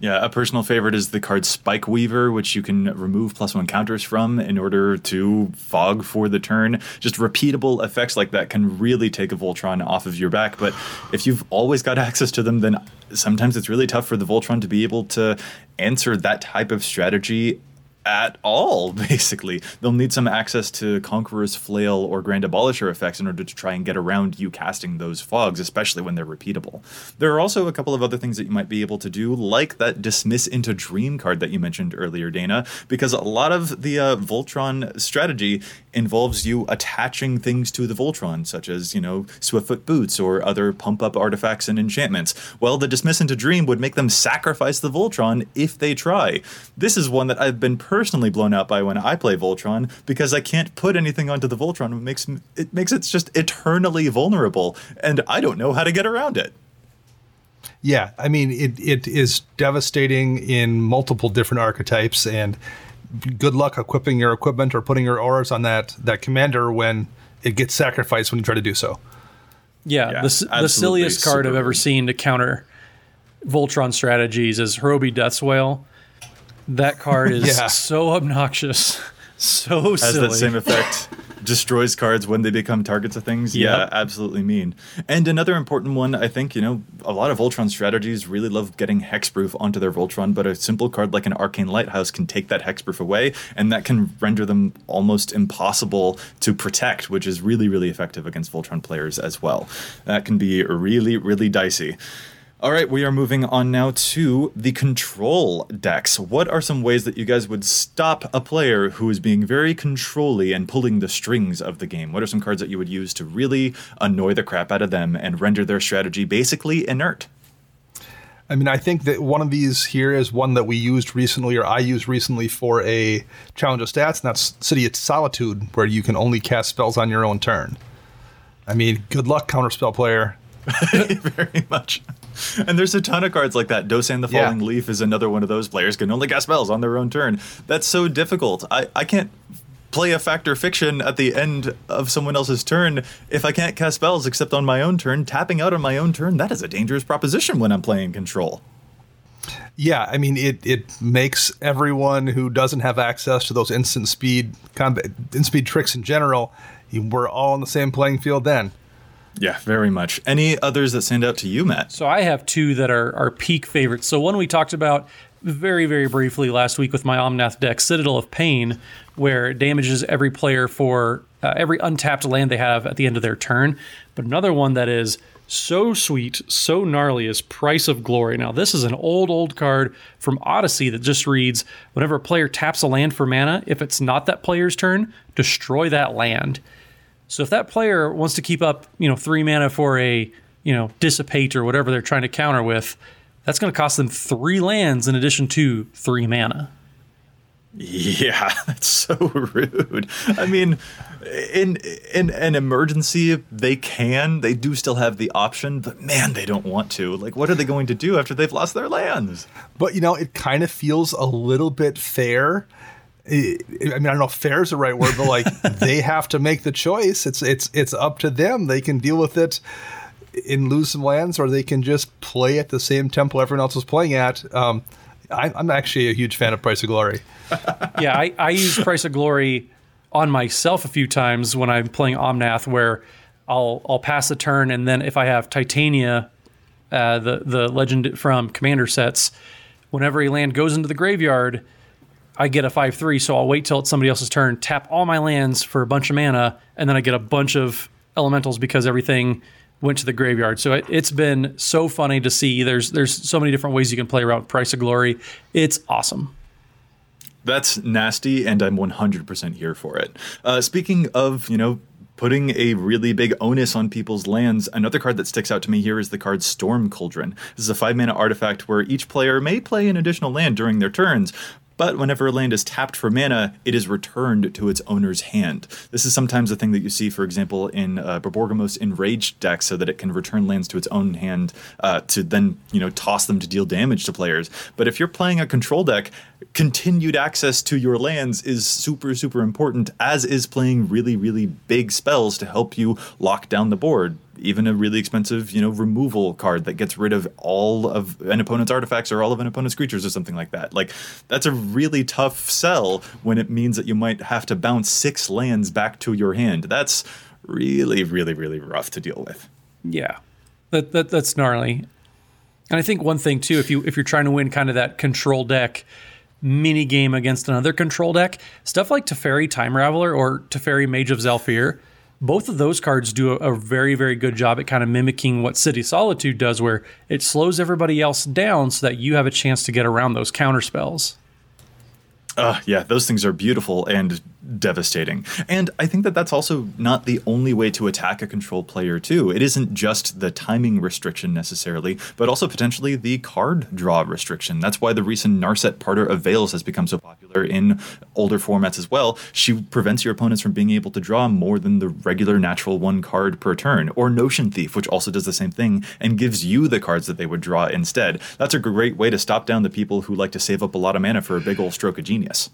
Yeah, a personal favorite is the card Spike Weaver, which you can remove plus one counters from in order to fog for the turn. Just repeatable effects like that can really take a Voltron off of your back. But if you've always got access to them, then sometimes it's really tough for the Voltron to be able to answer that type of strategy at all, basically. They'll need some access to Conqueror's Flail or Grand Abolisher effects in order to try and get around you casting those fogs, especially when they're repeatable. There are also a couple of other things that you might be able to do, like that Dismiss into Dream card that you mentioned earlier, Dana, because a lot of the uh, Voltron strategy involves you attaching things to the Voltron, such as, you know, Swiftfoot Boots or other pump-up artifacts and enchantments. Well, the Dismiss into Dream would make them sacrifice the Voltron if they try. This is one that I've been personally personally blown out by when I play Voltron, because I can't put anything onto the Voltron. It makes it makes it just eternally vulnerable, and I don't know how to get around it. Yeah, I mean, it it is devastating in multiple different archetypes, and good luck equipping your equipment or putting your auras on that that commander when it gets sacrificed when you try to do so. Yeah, yeah the, the silliest card I've ever seen to counter Voltron strategies is Hrobi Death's Wail. That card is yeah. so obnoxious, so silly. Has that same effect. Destroys cards when they become targets of things. Yep. Yeah, absolutely mean. And another important one, I think, you know, a lot of Voltron strategies really love getting hexproof onto their Voltron, but a simple card like an Arcane Lighthouse can take that hexproof away, and that can render them almost impossible to protect, which is really, really effective against Voltron players as well. That can be really, really dicey. All right, we are moving on now to the control decks. What are some ways that you guys would stop a player who is being very controlly and pulling the strings of the game? What are some cards that you would use to really annoy the crap out of them and render their strategy basically inert? I mean, I think that one of these here is one that we used recently, or I used recently for a challenge of stats, and that's City of Solitude, where you can only cast spells on your own turn. I mean, good luck, counterspell player. Very much. And there's a ton of cards like that. Dosan the Falling yeah. Leaf is another one of those. Players can only cast spells on their own turn. That's so difficult. I, I can't play a fact or fiction at the end of someone else's turn if I can't cast spells except on my own turn. Tapping out on my own turn, that is a dangerous proposition when I'm playing control. Yeah, I mean, it, it makes everyone who doesn't have access to those instant speed combat, instant speed tricks in general, we're all on the same playing field then. Yeah, very much. Any others that stand out to you, Matt? So I have two that are, are peak favorites. So one we talked about very, very briefly last week with my Omnath deck, Citadel of Pain, where it damages every player for uh, every untapped land they have at the end of their turn. But another one that is so sweet, so gnarly is Price of Glory. Now, this is an old, old card from Odyssey that just reads, whenever a player taps a land for mana, if it's not that player's turn, destroy that land. So if that player wants to keep up, you know, three mana for a, you know, Dissipate or whatever they're trying to counter with, that's going to cost them three lands in addition to three mana. Yeah, that's so rude. I mean, in in an emergency, they can. They do still have the option, but man, they don't want to. Like, what are they going to do after they've lost their lands? But, you know, it kind of feels a little bit fair. I mean, I don't know if fair is the right word, but like they have to make the choice. It's it's it's up to them. They can deal with it and lose some lands, or they can just play at the same tempo everyone else is playing at. Um, I, I'm actually a huge fan of Price of Glory. Yeah, I, I use Price of Glory on myself a few times when I'm playing Omnath, where I'll I'll pass a turn, and then if I have Titania, uh, the the legend from Commander sets, whenever a land goes into the graveyard, I get a five three, so I'll wait till it's somebody else's turn, tap all my lands for a bunch of mana, and then I get a bunch of elementals because everything went to the graveyard. So it, it's been so funny to see. There's there's so many different ways you can play around Price of Glory. It's awesome. That's nasty, and I'm one hundred percent here for it. Uh, speaking of, you know, putting a really big onus on people's lands. Another card that sticks out to me here is the card Storm Cauldron. This is a five-mana artifact where each player may play an additional land during their turns, but whenever a land is tapped for mana, it is returned to its owner's hand. This is sometimes a thing that you see, for example, in uh, Borborgamos Enraged deck, so that it can return lands to its own hand uh, to then, you know, toss them to deal damage to players. But if you're playing a control deck, continued access to your lands is super, super important, as is playing really, really big spells to help you lock down the board. Even a really expensive, you know, removal card that gets rid of all of an opponent's artifacts or all of an opponent's creatures or something like that. Like, that's a really tough sell when it means that you might have to bounce six lands back to your hand. That's really, really, really rough to deal with. Yeah, that, that that's gnarly. And I think one thing, too, if, you, if you're trying to win kind of that control deck mini game against another control deck, stuff like Teferi Time Raveler or Teferi Mage of Zalfir, both of those cards do a, a very, very good job at kind of mimicking what City Solitude does, where it slows everybody else down so that you have a chance to get around those counterspells. Uh, yeah, those things are beautiful and devastating. And I think that that's also not the only way to attack a control player, too. It isn't just the timing restriction necessarily, but also potentially the card draw restriction. That's why the recent Narset Parter of Veils has become so popular in older formats as well. She prevents your opponents from being able to draw more than the regular natural one card per turn, or Notion Thief, which also does the same thing and gives you the cards that they would draw instead. That's a great way to stop down the people who like to save up a lot of mana for a big old stroke of genius.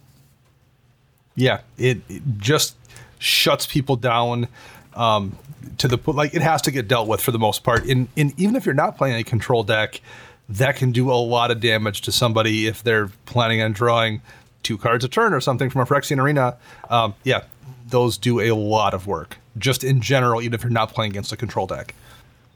yeah, it, it just shuts people down um, to the point. Like, it has to get dealt with for the most part. And, and even if you're not playing a control deck, that can do a lot of damage to somebody if they're planning on drawing two cards a turn or something from a Phyrexian Arena. Um, yeah, those do a lot of work, just in general, even if you're not playing against a control deck.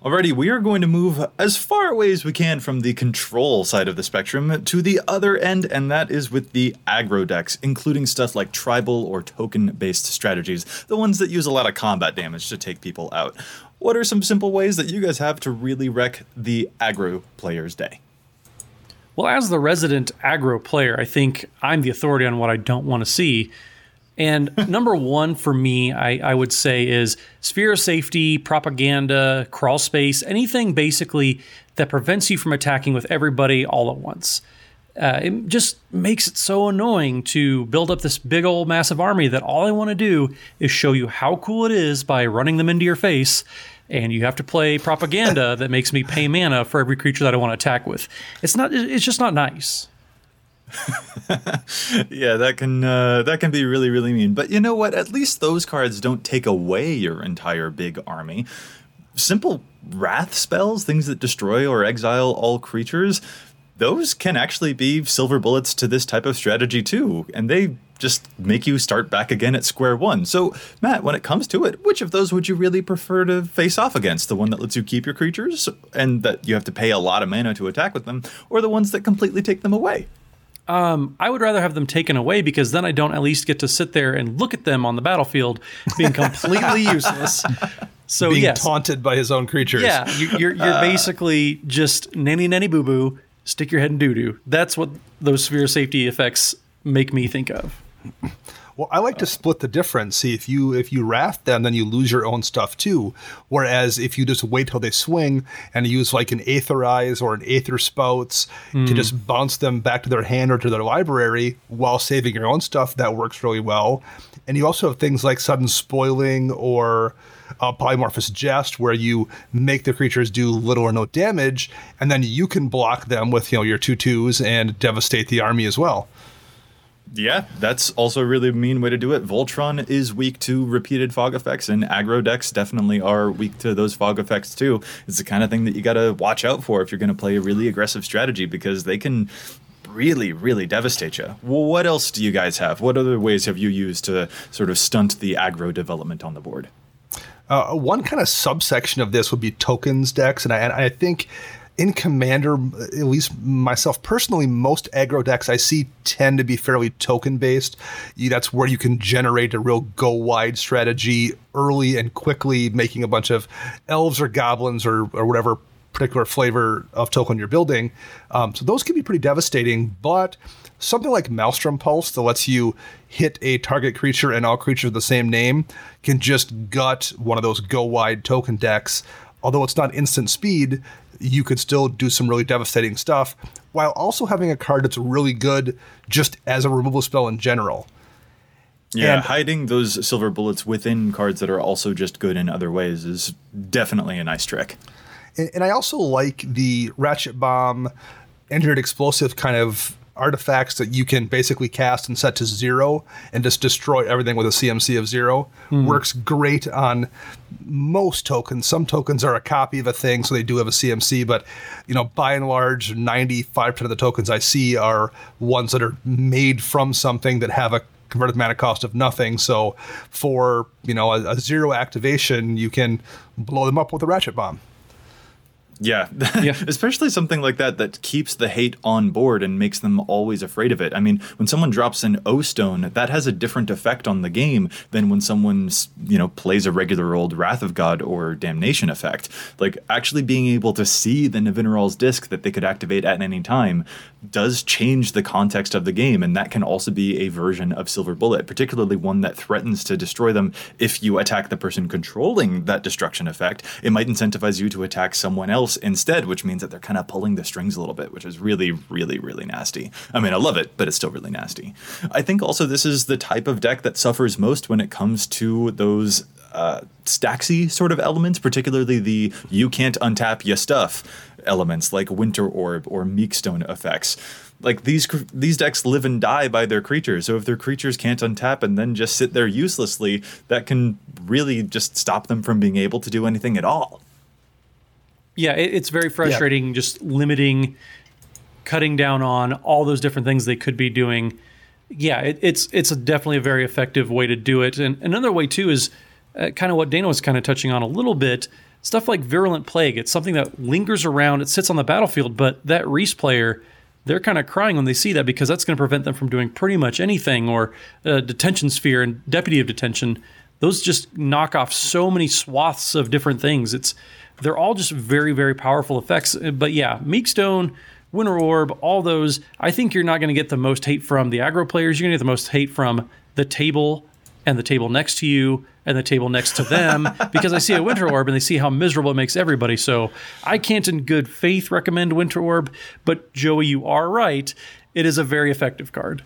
Alrighty, we are going to move as far away as we can from the control side of the spectrum to the other end, and that is with the aggro decks, including stuff like tribal or token-based strategies, the ones that use a lot of combat damage to take people out. What are some simple ways that you guys have to really wreck the aggro player's day? Well, as the resident aggro player, I think I'm the authority on what I don't want to see. And number one for me, I, I would say, is sphere of safety, propaganda, crawl space, anything basically that prevents you from attacking with everybody all at once. Uh, it just makes it so annoying to build up this big old massive army that all I want to do is show you how cool it is by running them into your face. And you have to play propaganda that makes me pay mana for every creature that I want to attack with. It's not. It's just not nice. Yeah, that can uh, that can be really, really mean. But you know what? At least those cards don't take away your entire big army. Simple wrath spells, things that destroy or exile all creatures, those can actually be silver bullets to this type of strategy too. And they just make you start back again at square one. So, Matt, when it comes to it, which of those would you really prefer to face off against? The one that lets you keep your creatures and that you have to pay a lot of mana to attack with them, or the ones that completely take them away? Um, I would rather have them taken away, because then I don't at least get to sit there and look at them on the battlefield being completely useless. So being yes. taunted by his own creatures. Yeah, you're, you're, you're uh, basically just nanny nanny boo boo, stick your head in doo doo. That's what those sphere safety effects make me think of. Well, I like to split the difference. See, if you if you wrath them, then you lose your own stuff too. Whereas if you just wait till they swing and use like an Aetherize or an Aether Spouts mm. to just bounce them back to their hand or to their library while saving your own stuff, that works really well. And you also have things like Sudden Spoiling or uh, Polymorphous Jest, where you make the creatures do little or no damage, and then you can block them with, you know, your two twos and devastate the army as well. Yeah, that's also a really mean way to do it. Voltron is weak to repeated fog effects, and aggro decks definitely are weak to those fog effects too. It's the kind of thing that you got to watch out for if you're going to play a really aggressive strategy, because they can really, really devastate you. Well, what else do you guys have? What other ways have you used to sort of stunt the aggro development on the board? Uh, one kind of subsection of this would be tokens decks, and I, and I think... in Commander, at least myself personally, most aggro decks I see tend to be fairly token-based. That's where you can generate a real go-wide strategy early and quickly, making a bunch of elves or goblins or, or whatever particular flavor of token you're building. Um, so those can be pretty devastating, but something like Maelstrom Pulse that lets you hit a target creature and all creatures of the same name can just gut one of those go-wide token decks. Although it's not instant speed, you could still do some really devastating stuff while also having a card that's really good just as a removal spell in general. Yeah, and hiding those silver bullets within cards that are also just good in other ways is definitely a nice trick. And, and I also like the Ratchet Bomb, Engineered Explosive kind of artifacts that you can basically cast and set to zero and just destroy everything with a C M C of zero. Mm. Works great on most tokens. Some tokens are a copy of a thing, so they do have a C M C, but you know, by and large, ninety-five percent of the tokens I see are ones that are made from something that have a converted mana cost of nothing. So for, you know, a, a zero activation, you can blow them up with a Ratchet Bomb. Yeah. yeah, especially something like that that keeps the hate on board and makes them always afraid of it. I mean, when someone drops an O-Stone, that has a different effect on the game than when someone, you know, plays a regular old Wrath of God or Damnation effect. Like, actually being able to see the Nevinyrral's Disc that they could activate at any time does change the context of the game, and that can also be a version of Silver Bullet, particularly one that threatens to destroy them if you attack the person controlling that destruction effect. It might incentivize you to attack someone else instead, which means that they're kind of pulling the strings a little bit, which is really, really, really nasty. I mean, I love it, but it's still really nasty. I think also this is the type of deck that suffers most when it comes to those uh, stacksy sort of elements, particularly the you can't untap your stuff elements like Winter Orb or Meekstone effects. Like these these decks live and die by their creatures. So if their creatures can't untap and then just sit there uselessly, that can really just stop them from being able to do anything at all. Yeah, it's very frustrating, yeah. Just limiting, cutting down on all those different things they could be doing. Yeah, it, it's it's a definitely a very effective way to do it. And another way, too, is uh, kind of what Dana was kind of touching on a little bit. Stuff like Virulent Plague. It's something that lingers around. It sits on the battlefield, but that Reese player, they're kind of crying when they see that because that's going to prevent them from doing pretty much anything. Or uh, Detention Sphere and Deputy of Detention. Those just knock off so many swaths of different things. It's They're all just very, very powerful effects. But yeah, Meekstone, Winter Orb, all those, I think you're not going to get the most hate from the aggro players. You're going to get the most hate from the table and the table next to you and the table next to them because I see a Winter Orb and they see how miserable it makes everybody. So I can't in good faith recommend Winter Orb, but Joey, you are right. It is a very effective card.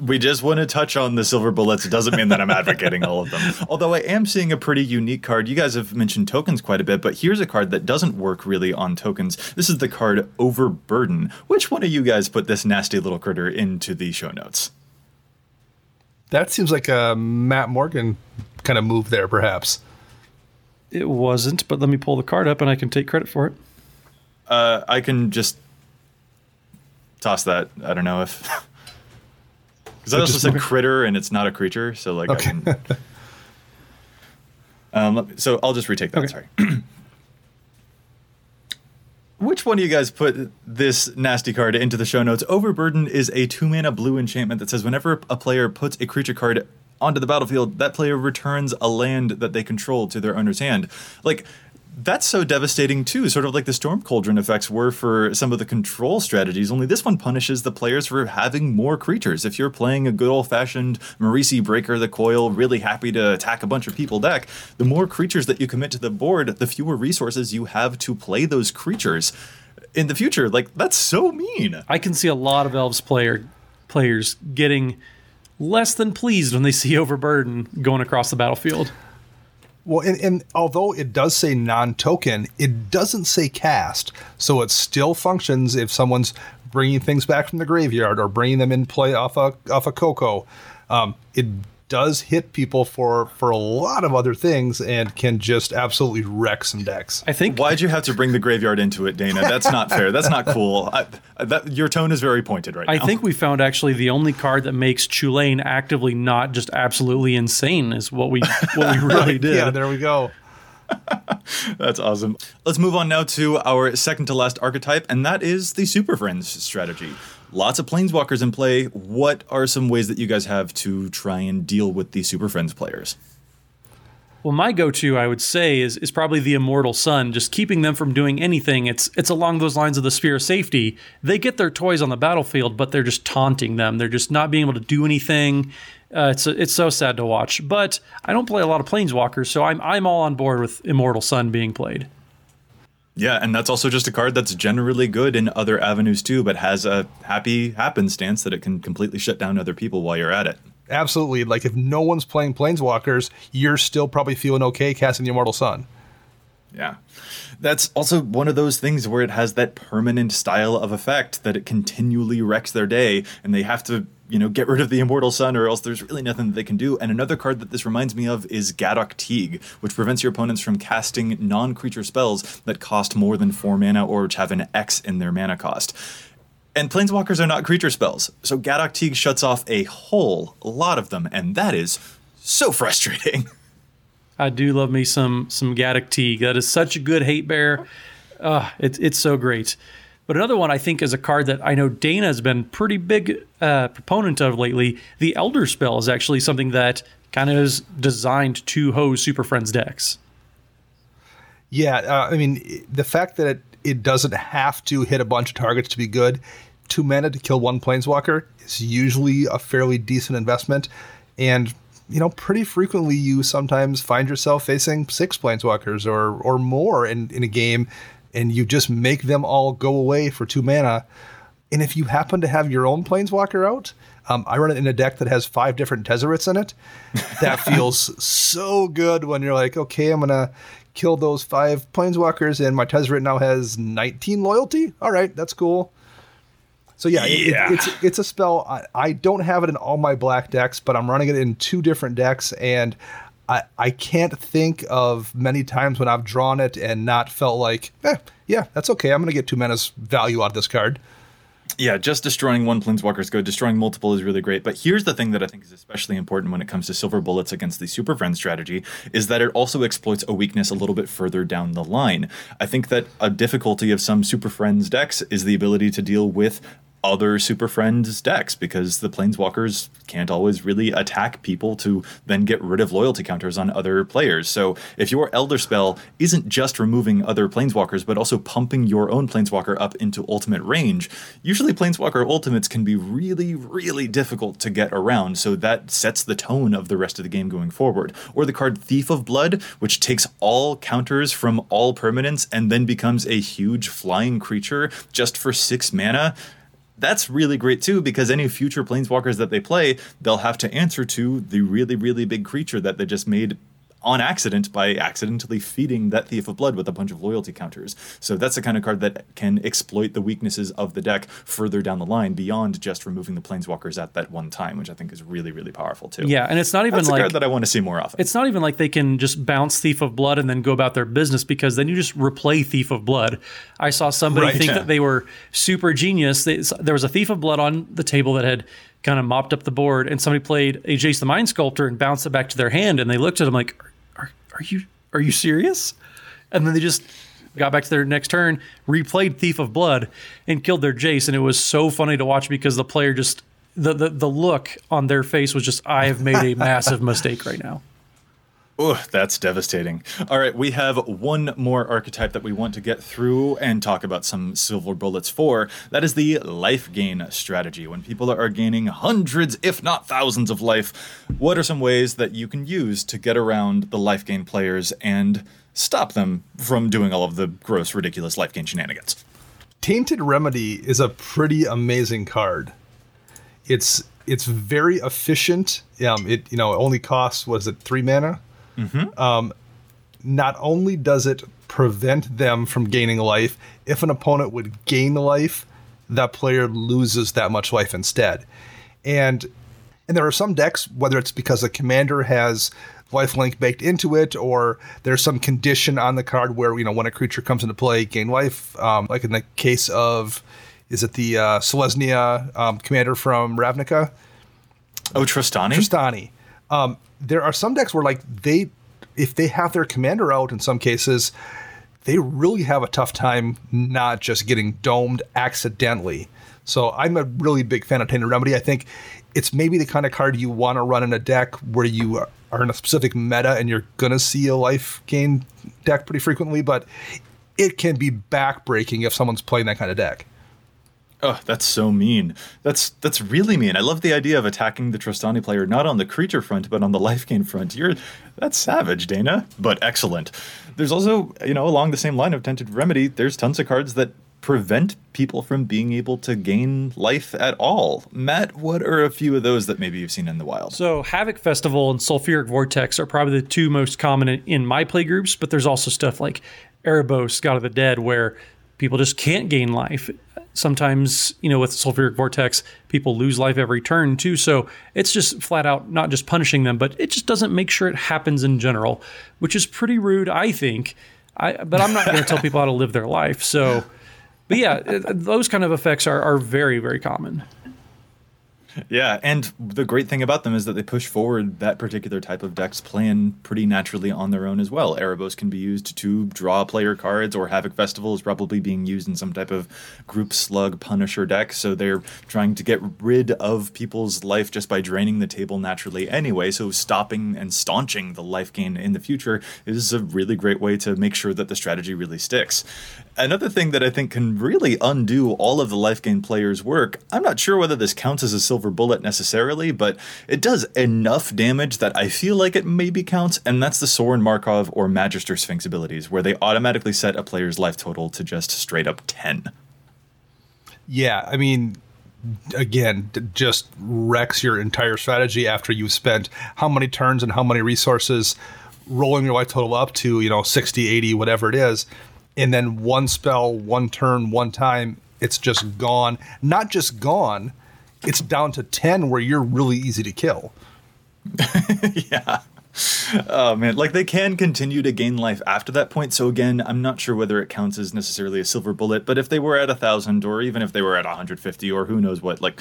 We just want to touch on the silver bullets. It doesn't mean that I'm advocating all of them. Although I am seeing a pretty unique card. You guys have mentioned tokens quite a bit, but here's a card that doesn't work really on tokens. This is the card Overburden. Which one of you guys put this nasty little critter into the show notes? That seems like a Matt Morgan kind of move there, perhaps. It wasn't, but let me pull the card up and I can take credit for it. Uh, I can just toss that. I don't know if... Because that's just a critter and it's not a creature. So, like, okay. I can, um, so I'll just retake that. Okay. Sorry. Which one of you guys put this nasty card into the show notes? Overburden is a two mana blue enchantment that says whenever a player puts a creature card onto the battlefield, that player returns a land that they control to their owner's hand. Like, that's so devastating, too, sort of like the Storm Cauldron effects were for some of the control strategies, only this one punishes the players for having more creatures. If you're playing a good old-fashioned Merisi Breaker the Coil, really happy to attack a bunch of people deck, the more creatures that you commit to the board, the fewer resources you have to play those creatures in the future. Like, that's so mean. I can see a lot of Elves player players getting less than pleased when they see Overburden going across the battlefield. Well, and, and although it does say non-token, it doesn't say cast. So it still functions if someone's bringing things back from the graveyard or bringing them in play off a, off a Coco. Um, it does hit people for, for a lot of other things and can just absolutely wreck some decks. I think. Why'd you have to bring the graveyard into it, Dana? That's not fair. That's not cool. I, that, your tone is very pointed right now. I think we found actually the only card that makes Chulain actively not just absolutely insane is what we what we really did. Yeah, there we go. That's awesome. Let's move on now to our second to last archetype, and that is the Super Friends strategy. Lots of Planeswalkers in play. What are some ways that you guys have to try and deal with the Super Friends players? Well, my go-to, I would say, is is probably the Immortal Sun. Just keeping them from doing anything. It's it's along those lines of the Sphere of Safety. They get their toys on the battlefield, but they're just taunting them. They're just not being able to do anything. Uh, it's a, it's so sad to watch. But I don't play a lot of Planeswalkers, so I'm I'm all on board with Immortal Sun being played. Yeah, and that's also just a card that's generally good in other avenues too, but has a happy happenstance that it can completely shut down other people while you're at it. Absolutely. Like, if no one's playing Planeswalkers, you're still probably feeling okay casting the Immortal Sun. Yeah. That's also one of those things where it has that permanent style of effect that it continually wrecks their day, and they have to, you know, get rid of the Immortal Sun or else there's really nothing that they can do. And another card that this reminds me of is Gadok Teeg, which prevents your opponents from casting non-creature spells that cost more than four mana or which have an X in their mana cost. And Planeswalkers are not creature spells, so Gadok Teeg shuts off a whole lot of them, and that is so frustrating. I do love me some some Gadok Teeg. That is such a good hate bear. Uh, it, it's so great. But another one I think is a card that I know Dana has been pretty big uh, proponent of lately. The Elder Spell is actually something that kind of is designed to hose Super Friends decks. Yeah, uh, I mean, the fact that it, it doesn't have to hit a bunch of targets to be good, two mana to kill one Planeswalker is usually a fairly decent investment. And, you know, pretty frequently you sometimes find yourself facing six Planeswalkers or or more in, in a game, and you just make them all go away for two mana. And if you happen to have your own Planeswalker out, um, I run it in a deck that has five different Tezzerets in it. That feels so good when you're like, okay, I'm going to kill those five Planeswalkers, and my Tezzeret now has nineteen loyalty. All right, that's cool. So yeah, yeah. It, it's it's a spell. I, I don't have it in all my black decks, but I'm running it in two different decks, and I, I can't think of many times when I've drawn it and not felt like, eh, yeah, that's okay. I'm going to get two mana's value out of this card. Yeah, just destroying one Planeswalker is good. Destroying multiple is really great. But here's the thing that I think is especially important when it comes to Silver Bullets against the Super Friends strategy is that it also exploits a weakness a little bit further down the line. I think that a difficulty of some Super Friends decks is the ability to deal with other Super Friends decks, because the Planeswalkers can't always really attack people to then get rid of loyalty counters on other players. So if your Elder Spell isn't just removing other Planeswalkers, but also pumping your own Planeswalker up into ultimate range, usually Planeswalker ultimates can be really, really difficult to get around. So that sets the tone of the rest of the game going forward. Or the card Thief of Blood, which takes all counters from all permanents and then becomes a huge flying creature just for six mana. That's really great, too, because any future Planeswalkers that they play, they'll have to answer to the really, really big creature that they just made on accident by accidentally feeding that Thief of Blood with a bunch of loyalty counters. So that's the kind of card that can exploit the weaknesses of the deck further down the line beyond just removing the Planeswalkers at that one time, which I think is really, really powerful, too. Yeah, and it's not even that's like... That's a card that I want to see more often. It's not even like they can just bounce Thief of Blood and then go about their business, because then you just replay Thief of Blood. I saw somebody right, think yeah. that they were super genius. They, there was a Thief of Blood on the table that had kind of mopped up the board, and somebody played a Jace the Mind Sculptor and bounced it back to their hand, and they looked at him like, are, are, are you are you serious? And then they just got back to their next turn, replayed Thief of Blood, and killed their Jace, and it was so funny to watch because the player just, the the, the look on their face was just, I have made a massive mistake right now. Oh, that's devastating. All right, we have one more archetype that we want to get through and talk about some silver bullets for. That is the life gain strategy. When people are gaining hundreds, if not thousands of life, what are some ways that you can use to get around the life gain players and stop them from doing all of the gross, ridiculous life gain shenanigans? Tainted Remedy is a pretty amazing card. It's it's very efficient. Um, it you know only costs, what is it, three mana? Mm-hmm. Um, not only does it prevent them from gaining life, if an opponent would gain life, that player loses that much life instead. And and there are some decks, whether it's because the commander has lifelink baked into it, or there's some condition on the card where, you know, when a creature comes into play, gain life. Um, like in the case of, is it the uh, Selesnya um, commander from Ravnica? Oh, Tristani? Tristani. Um, there are some decks where, like, they, if they have their commander out in some cases, they really have a tough time not just getting domed accidentally. So I'm a really big fan of Tainted Remedy. I think it's maybe the kind of card you want to run in a deck where you are in a specific meta and you're going to see a life gain deck pretty frequently, but it can be backbreaking if someone's playing that kind of deck. Oh, that's so mean. That's that's really mean. I love the idea of attacking the Tristani player, not on the creature front, but on the life gain front. You're that's savage, Dana, but excellent. There's also, you know, along the same line of Tainted Remedy, there's tons of cards that prevent people from being able to gain life at all. Matt, what are a few of those that maybe you've seen in the wild? So Havoc Festival and Sulfuric Vortex are probably the two most common in my playgroups, but there's also stuff like Erebos, God of the Dead, where people just can't gain life. Sometimes, you know, with Sulfuric Vortex, people lose life every turn, too. So it's just flat out not just punishing them, but it just doesn't make sure it happens in general, which is pretty rude, I think. I, but I'm not going to tell people how to live their life. So, but yeah, those kind of effects are, are very, very common. Yeah, and the great thing about them is that they push forward that particular type of deck's plan pretty naturally on their own as well. Erebos can be used to draw player cards, or Havoc Festival is probably being used in some type of group slug punisher deck, so they're trying to get rid of people's life just by draining the table naturally anyway, so stopping and staunching the life gain in the future is a really great way to make sure that the strategy really sticks. Another thing that I think can really undo all of the life gain players' work, I'm not sure whether this counts as a silver bullet necessarily, but it does enough damage that I feel like it maybe counts, and that's the Sorin Markov or Magister Sphinx abilities, where they automatically set a player's life total to just straight up ten. Yeah, I mean, again, just wrecks your entire strategy after you've spent how many turns and how many resources rolling your life total up to, you know, sixty, eighty, whatever it is. And then one spell, one turn, one time, it's just gone. Not just gone, it's down to ten where you're really easy to kill. Yeah. Oh, man. Like, they can continue to gain life after that point. So, again, I'm not sure whether it counts as necessarily a silver bullet. But if they were at one thousand or even if they were at one hundred fifty or who knows what, like,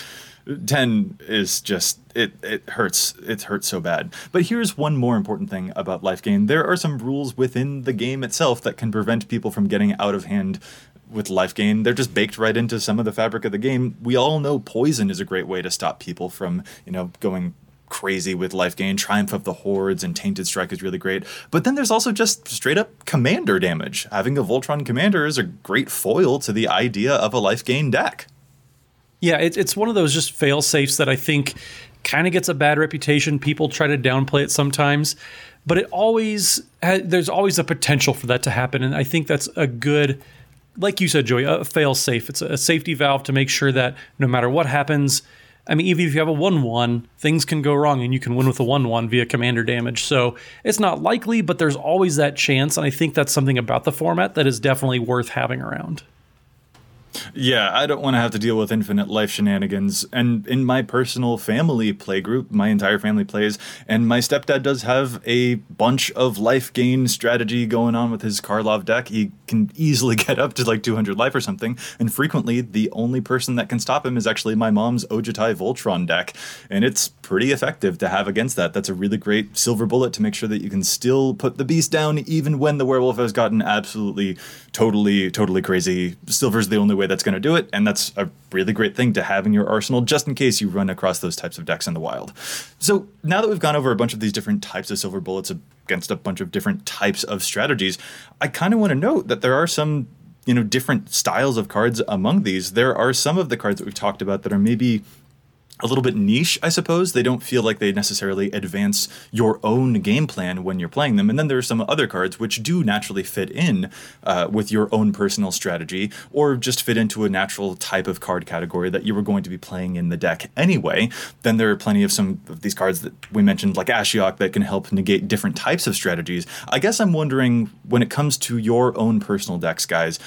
ten is just, it, it hurts. It hurts so bad. But here's one more important thing about life gain. There are some rules within the game itself that can prevent people from getting out of hand with life gain. They're just baked right into some of the fabric of the game. We all know poison is a great way to stop people from, you know, going crazy with life gain. Triumph of the Hordes and Tainted Strike is really great. But then there's also just straight up commander damage. Having a Voltron commander is a great foil to the idea of a life gain deck. Yeah, it, it's one of those just fail safes that I think kind of gets a bad reputation. People try to downplay it sometimes, but it always ha- there's always a potential for that to happen. And I think that's a good, like you said, Joey, a fail safe. It's a safety valve to make sure that no matter what happens, I mean, even if you have a one one, things can go wrong and you can win with a one one via commander damage. So it's not likely, but there's always that chance. And I think that's something about the format that is definitely worth having around. Yeah, I don't want to have to deal with infinite life shenanigans. And in my personal family play group, my entire family plays, and my stepdad does have a bunch of life gain strategy going on with his Karlov deck. He can easily get up to like two hundred life or something, and frequently the only person that can stop him is actually my mom's Ojutai Voltron deck, and it's pretty effective to have against that. That's a really great silver bullet to make sure that you can still put the beast down even when the werewolf has gotten absolutely, totally, totally crazy. Silver's the only way that's going to do it, and that's a really great thing to have in your arsenal just in case you run across those types of decks in the wild. So now that we've gone over a bunch of these different types of silver bullets against a bunch of different types of strategies, I kind of want to note that there are some, you know, different styles of cards among these. There are some of the cards that we've talked about that are maybe a little bit niche, I suppose. They don't feel like they necessarily advance your own game plan when you're playing them. And then there are some other cards which do naturally fit in uh, with your own personal strategy, or just fit into a natural type of card category that you were going to be playing in the deck anyway. Then there are plenty of some of these cards that we mentioned, like Ashiok, that can help negate different types of strategies. I guess I'm wondering, when it comes to your own personal decks, guys,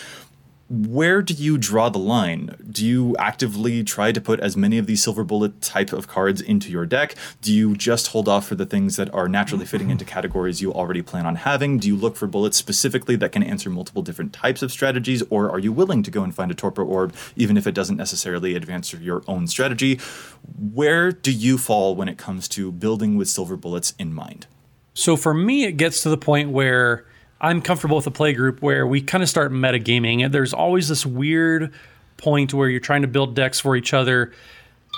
where do you draw the line? Do you actively try to put as many of these silver bullet type of cards into your deck? Do you just hold off for the things that are naturally fitting into categories you already plan on having? Do you look for bullets specifically that can answer multiple different types of strategies? Or are you willing to go and find a Torpor Orb, even if it doesn't necessarily advance your own strategy? Where do you fall when it comes to building with silver bullets in mind? So for me, it gets to the point where I'm comfortable with a play group where we kind of start metagaming. There's always this weird point where you're trying to build decks for each other,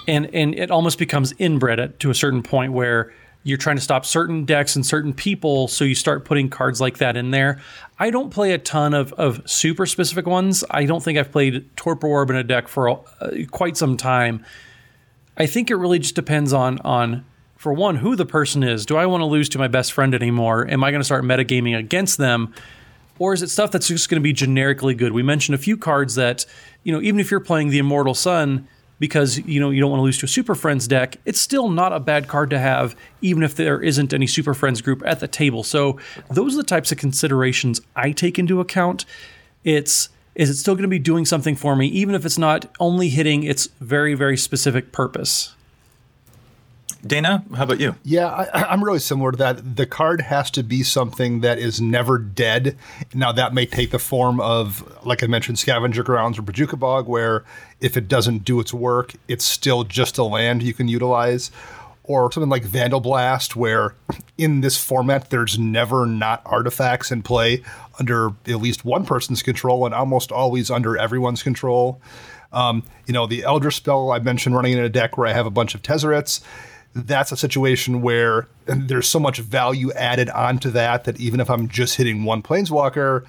and, and it almost becomes inbred at, to a certain point where you're trying to stop certain decks and certain people, so you start putting cards like that in there. I don't play a ton of, of super specific ones. I don't think I've played Torpor Orb in a deck for uh, quite some time. I think it really just depends on on... for one, who the person is. Do I want to lose to my best friend anymore? Am I going to start metagaming against them? Or is it stuff that's just going to be generically good? We mentioned a few cards that, you know, even if you're playing the Immortal Sun, because, you know, you don't want to lose to a Super Friends deck, it's still not a bad card to have, even if there isn't any Super Friends group at the table. So those are the types of considerations I take into account. It's, is it still going to be doing something for me, even if it's not only hitting its very, very specific purpose? Dana, how about you? Yeah, I, I'm really similar to that. The card has to be something that is never dead. Now, that may take the form of, like I mentioned, Scavenger Grounds or Bojuka Bog, where if it doesn't do its work, it's still just a land you can utilize. Or something like Vandal Blast, where in this format, there's never not artifacts in play under at least one person's control and almost always under everyone's control. Um, you know, the Elder Spell I mentioned running in a deck where I have a bunch of Tezzerets. That's a situation where there's so much value added onto that that even if I'm just hitting one Planeswalker,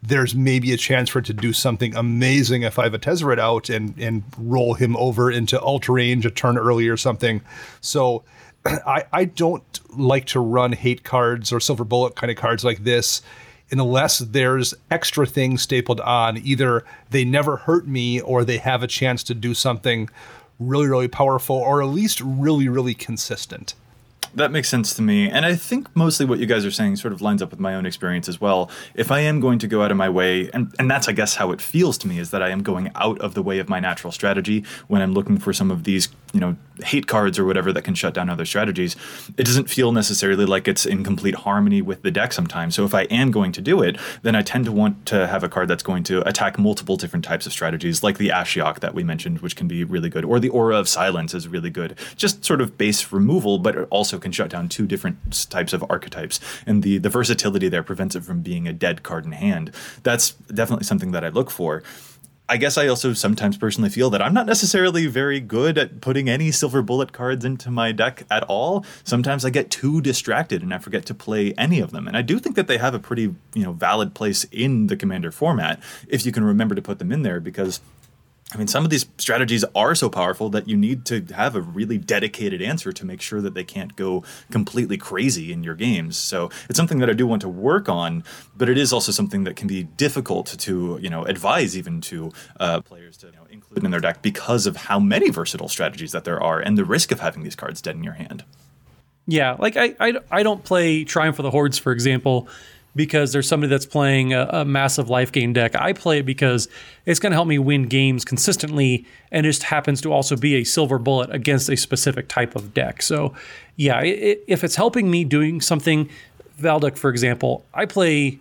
there's maybe a chance for it to do something amazing if I have a Tezzeret out and, and roll him over into Ultra Range a turn early or something. So I, I don't like to run hate cards or silver bullet kind of cards like this unless there's extra things stapled on. Either they never hurt me or they have a chance to do something really, really powerful, or at least really, really consistent. That makes sense to me. And I think mostly what you guys are saying sort of lines up with my own experience as well. If I am going to go out of my way, and, and that's, I guess, how it feels to me, is that I am going out of the way of my natural strategy when I'm looking for some of these, you know, hate cards or whatever that can shut down other strategies. It doesn't feel necessarily like it's in complete harmony with the deck sometimes. So if I am going to do it, then I tend to want to have a card that's going to attack multiple different types of strategies, like the Ashiok that we mentioned, which can be really good, or the Aura of Silence is really good. Just sort of base removal, but also can shut down two different types of archetypes. And the, the versatility there prevents it from being a dead card in hand. That's definitely something that I look for. I guess I also sometimes personally feel that I'm not necessarily very good at putting any silver bullet cards into my deck at all. Sometimes I get too distracted and I forget to play any of them. And I do think that they have a pretty, you know, valid place in the Commander format if you can remember to put them in there, because I mean, some of these strategies are so powerful that you need to have a really dedicated answer to make sure that they can't go completely crazy in your games. So it's something that I do want to work on, but it is also something that can be difficult to, you know, advise even to uh, players to you know, include in their deck because of how many versatile strategies that there are and the risk of having these cards dead in your hand. Yeah, like I, I, I don't play Triumph of the Hordes, for example, because there's somebody that's playing a, a massive life gain deck. I play it because it's going to help me win games consistently, and it just happens to also be a silver bullet against a specific type of deck. So yeah, it, if it's helping me doing something, Valduk, for example, I play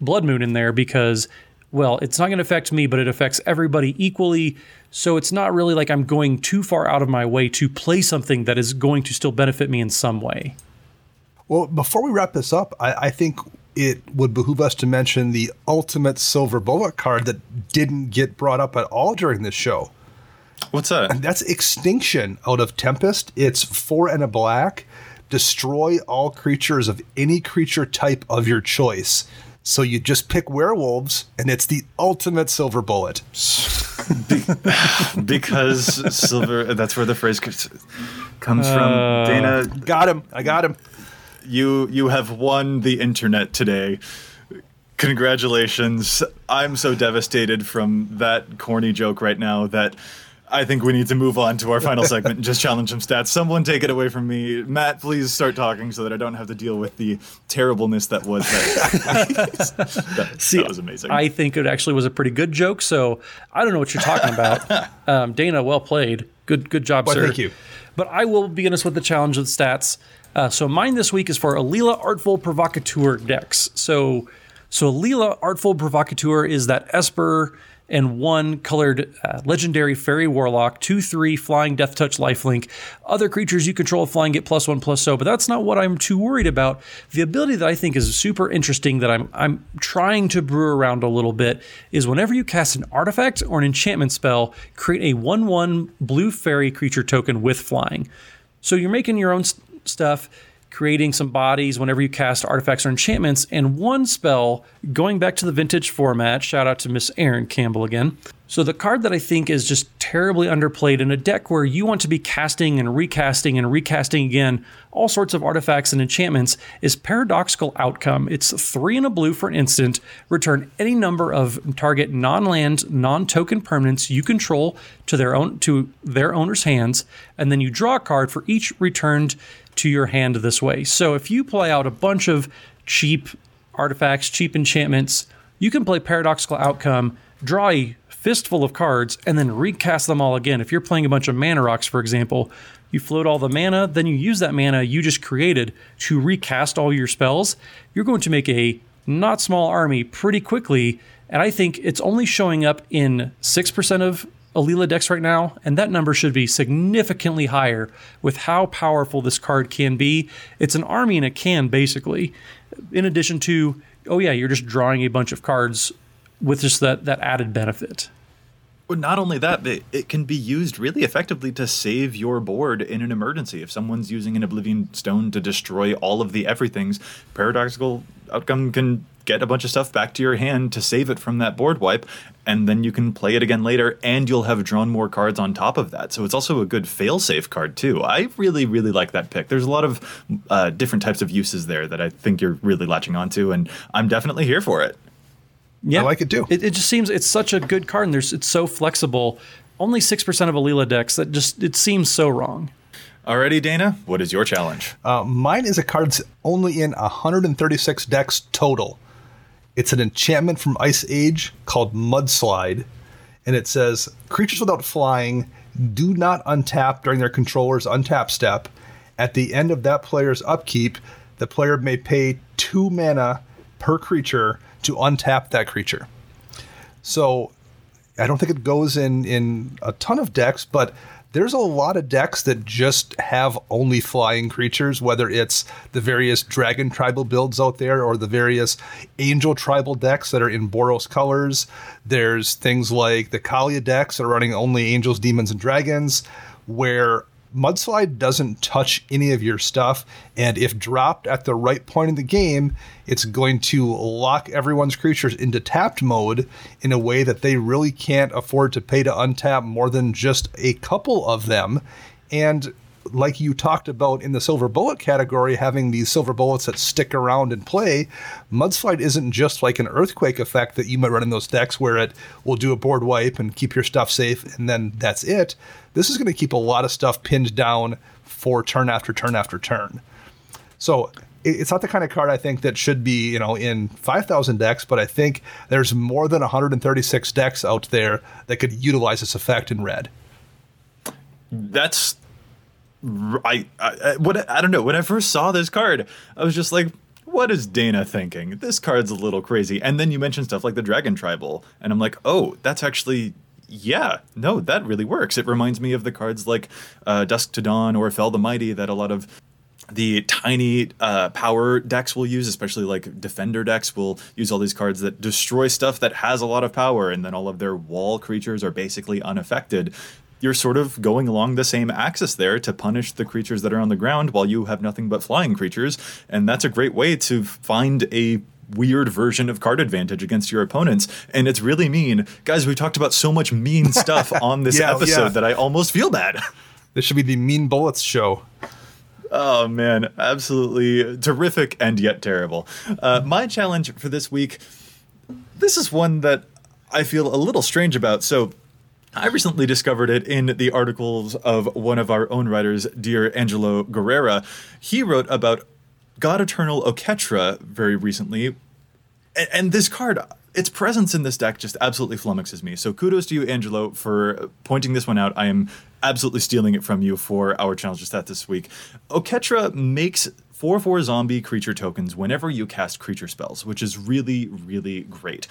Blood Moon in there because, well, it's not going to affect me, but it affects everybody equally. So it's not really like I'm going too far out of my way to play something that is going to still benefit me in some way. Well, before we wrap this up, I, I think it would behoove us to mention the ultimate silver bullet card that didn't get brought up at all during this show. What's that? And that's Extinction out of Tempest. It's four and a black. Destroy all creatures of any creature type of your choice. So you just pick werewolves, and it's the ultimate silver bullet. Be- because silver, that's where the phrase comes from. Uh, Dana. Got him. I got him. You you have won the internet today. Congratulations. I'm so devastated from that corny joke right now that I think we need to move on to our final segment and just challenge some stats. Someone take it away from me. Matt, please start talking so that I don't have to deal with the terribleness that was that. that, See, that was amazing. I think it actually was a pretty good joke, so I don't know what you're talking about. um, Dana, well played. Good good job, well, sir. Thank you. But I will begin us with the challenge of stats. Uh, so mine this week is for Alila Artful Provocateur decks. So so Alila Artful Provocateur is that Esper and one colored uh, legendary fairy warlock, two three, flying, death touch, lifelink. Other creatures you control flying get plus one, plus so, but that's not what I'm too worried about. The ability that I think is super interesting that I'm I'm trying to brew around a little bit is whenever you cast an artifact or an enchantment spell, create a one one blue fairy creature token with flying. So you're making your own st- stuff, creating some bodies whenever you cast artifacts or enchantments, and one spell, going back to the vintage format, shout out to Miss Erin Campbell again. So the card that I think is just terribly underplayed in a deck where you want to be casting and recasting and recasting again, all sorts of artifacts and enchantments, is Paradoxical Outcome. It's three and a blue for an instant. Return any number of target non-land, non-token permanents you control to their own to their owner's hands, and then you draw a card for each returned to your hand this way. So if you play out a bunch of cheap artifacts, cheap enchantments, you can play Paradoxical Outcome, draw a fistful of cards, and then recast them all again. If you're playing a bunch of mana rocks, for example, you float all the mana, then you use that mana you just created to recast all your spells. You're going to make a not small army pretty quickly, and I think it's only showing up in six percent of Alila decks right now, and that number should be significantly higher with how powerful this card can be. It's an army in a can, basically. In addition to, oh yeah, you're just drawing a bunch of cards with just that, that added benefit. Well, not only that, but it can be used really effectively to save your board in an emergency. If someone's using an Oblivion Stone to destroy all of the everythings, Paradoxical Outcome can get a bunch of stuff back to your hand to save it from that board wipe, and then you can play it again later, and you'll have drawn more cards on top of that. So it's also a good fail-safe card, too. I really, really like that pick. There's a lot of uh, different types of uses there that I think you're really latching onto, and I'm definitely here for it. Yeah, I like it, too. It, it just seems it's such a good card, and there's, it's so flexible. Only six percent of Alila decks, that just it seems so wrong. Alrighty, Dana, what is your challenge? Uh, mine is a card that's only in one hundred thirty-six decks total. It's an enchantment from Ice Age called Mudslide, and it says, creatures without flying do not untap during their controller's untap step. At the end of that player's upkeep, the player may pay two mana per creature to untap that creature. So I don't think it goes in, in a ton of decks, but there's a lot of decks that just have only flying creatures, whether it's the various dragon tribal builds out there or the various angel tribal decks that are in Boros colors. There's things like the Kalia decks that are running only angels, demons, and dragons, where Mudslide doesn't touch any of your stuff. And if dropped at the right point in the game, it's going to lock everyone's creatures into tapped mode in a way that they really can't afford to pay to untap more than just a couple of them. And like you talked about in the silver bullet category, having these silver bullets that stick around and play, Mudslide isn't just like an earthquake effect that you might run in those decks where it will do a board wipe and keep your stuff safe, and then that's it. This is going to keep a lot of stuff pinned down for turn after turn after turn. So it's not the kind of card I think that should be, you know, in five thousand decks, but I think there's more than one hundred thirty-six decks out there that could utilize this effect in red. That's I, I what I don't know. When I first saw this card, I was just like, what is Dana thinking? This card's a little crazy. And then you mentioned stuff like the Dragon Tribal, and I'm like, oh, that's actually, yeah, no, that really works. It reminds me of the cards like uh, Dusk to Dawn or Fell the Mighty that a lot of the tiny uh, power decks will use, especially like defender decks will use all these cards that destroy stuff that has a lot of power, and then all of their wall creatures are basically unaffected. You're sort of going along the same axis there to punish the creatures that are on the ground while you have nothing but flying creatures. And that's a great way to find a weird version of card advantage against your opponents. And it's really mean. Guys, we talked about so much mean stuff on this yeah, episode yeah. that I almost feel bad. This should be the Mean Bullets show. Oh, man. Absolutely terrific and yet terrible. Uh, my challenge for this week, this is one that I feel a little strange about. So I recently discovered it in the articles of one of our own writers, dear Angelo Guerrera. He wrote about God Eternal Oketra very recently. And, and this card, its presence in this deck just absolutely flummoxes me. So kudos to you, Angelo, for pointing this one out. I am absolutely stealing it from you for our challenge stat this week. Oketra makes four four zombie creature tokens whenever you cast creature spells, which is really, really great.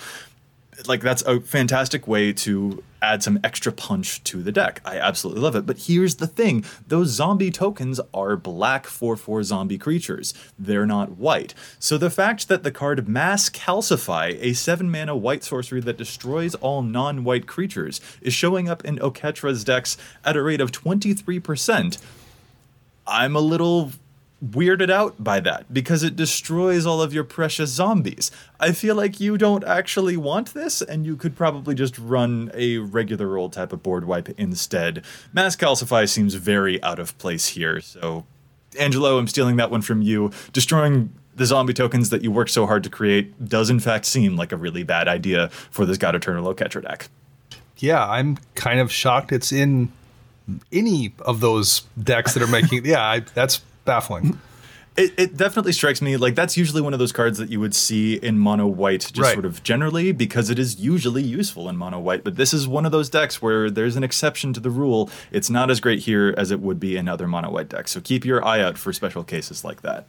Like, that's a fantastic way to add some extra punch to the deck. I absolutely love it. But here's the thing. Those zombie tokens are black four four zombie creatures. They're not white. So the fact that the card Mass Calcify, a seven mana white sorcery that destroys all non-white creatures, is showing up in Oketra's decks at a rate of twenty-three percent, I'm a little weirded out by that because it destroys all of your precious zombies. I feel like you don't actually want this, and you could probably just run a regular old type of board wipe instead. Mass Calcify seems very out of place here. So, Angelo, I'm stealing that one from you. Destroying the zombie tokens that you worked so hard to create does in fact seem like a really bad idea for this God Eternal Oketra deck. Yeah, I'm kind of shocked it's in any of those decks that are making... yeah, I, that's... baffling. It, it definitely strikes me like that's usually one of those cards that you would see in mono white, just right. sort of generally, because it is usually useful in mono white. But this is one of those decks where there's an exception to the rule. It's not as great here as it would be in other mono white decks. So keep your eye out for special cases like that.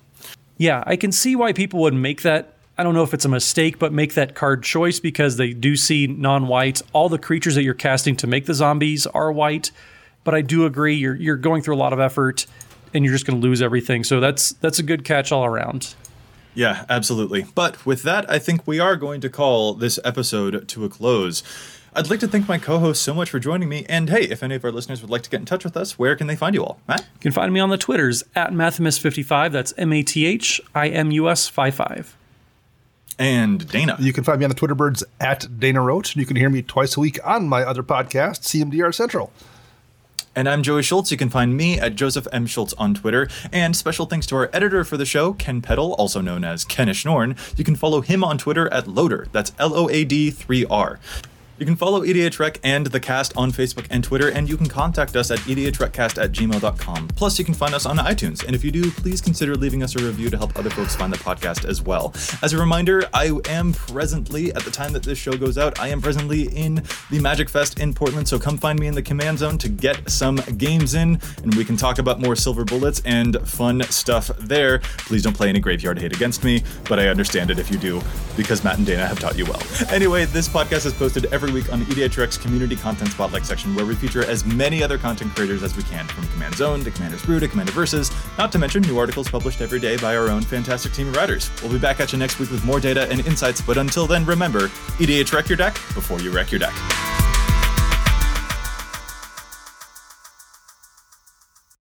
Yeah, I can see why people would make that. I don't know if it's a mistake, but make that card choice because they do see non-white. All the creatures that you're casting to make the zombies are white. But I do agree, you're you're going through a lot of effort, and you're just going to lose everything. So that's that's a good catch all around. Yeah, absolutely. But with that, I think we are going to call this episode to a close. I'd like to thank my co-host so much for joining me. And hey, if any of our listeners would like to get in touch with us, where can they find you all? Matt? You can find me on the Twitters, at Mathimus fifty-five. That's M A T H I M U S fifty-five. And Dana. You can find me on the Twitter birds at Dana Roach. And you can hear me twice a week on my other podcast, C M D R Central. And I'm Joey Schultz. You can find me at Joseph M. Schultz on Twitter. And special thanks to our editor for the show, Ken Peddle, also known as Kenish Norn. You can follow him on Twitter at Loader. That's L O A D three R. You can follow E D H Rec and the cast on Facebook and Twitter, and you can contact us at edhreccast at gmail dot com. Plus, you can find us on iTunes, and if you do, please consider leaving us a review to help other folks find the podcast as well. As a reminder, I am presently, at the time that this show goes out, I am presently in the Magic Fest in Portland, so come find me in the Command Zone to get some games in, and we can talk about more silver bullets and fun stuff there. Please don't play any Graveyard Hate against me, but I understand it if you do, because Matt and Dana have taught you well. Anyway, this podcast is posted every week on the E D H Rec's community content spotlight section, where we feature as many other content creators as we can, from Command Zone to Commander's Brew to Commander Versus, not to mention new articles published every day by our own fantastic team of writers. We'll be back at you next week with more data and insights, but until then, remember, E D H Rec your deck before you wreck your deck.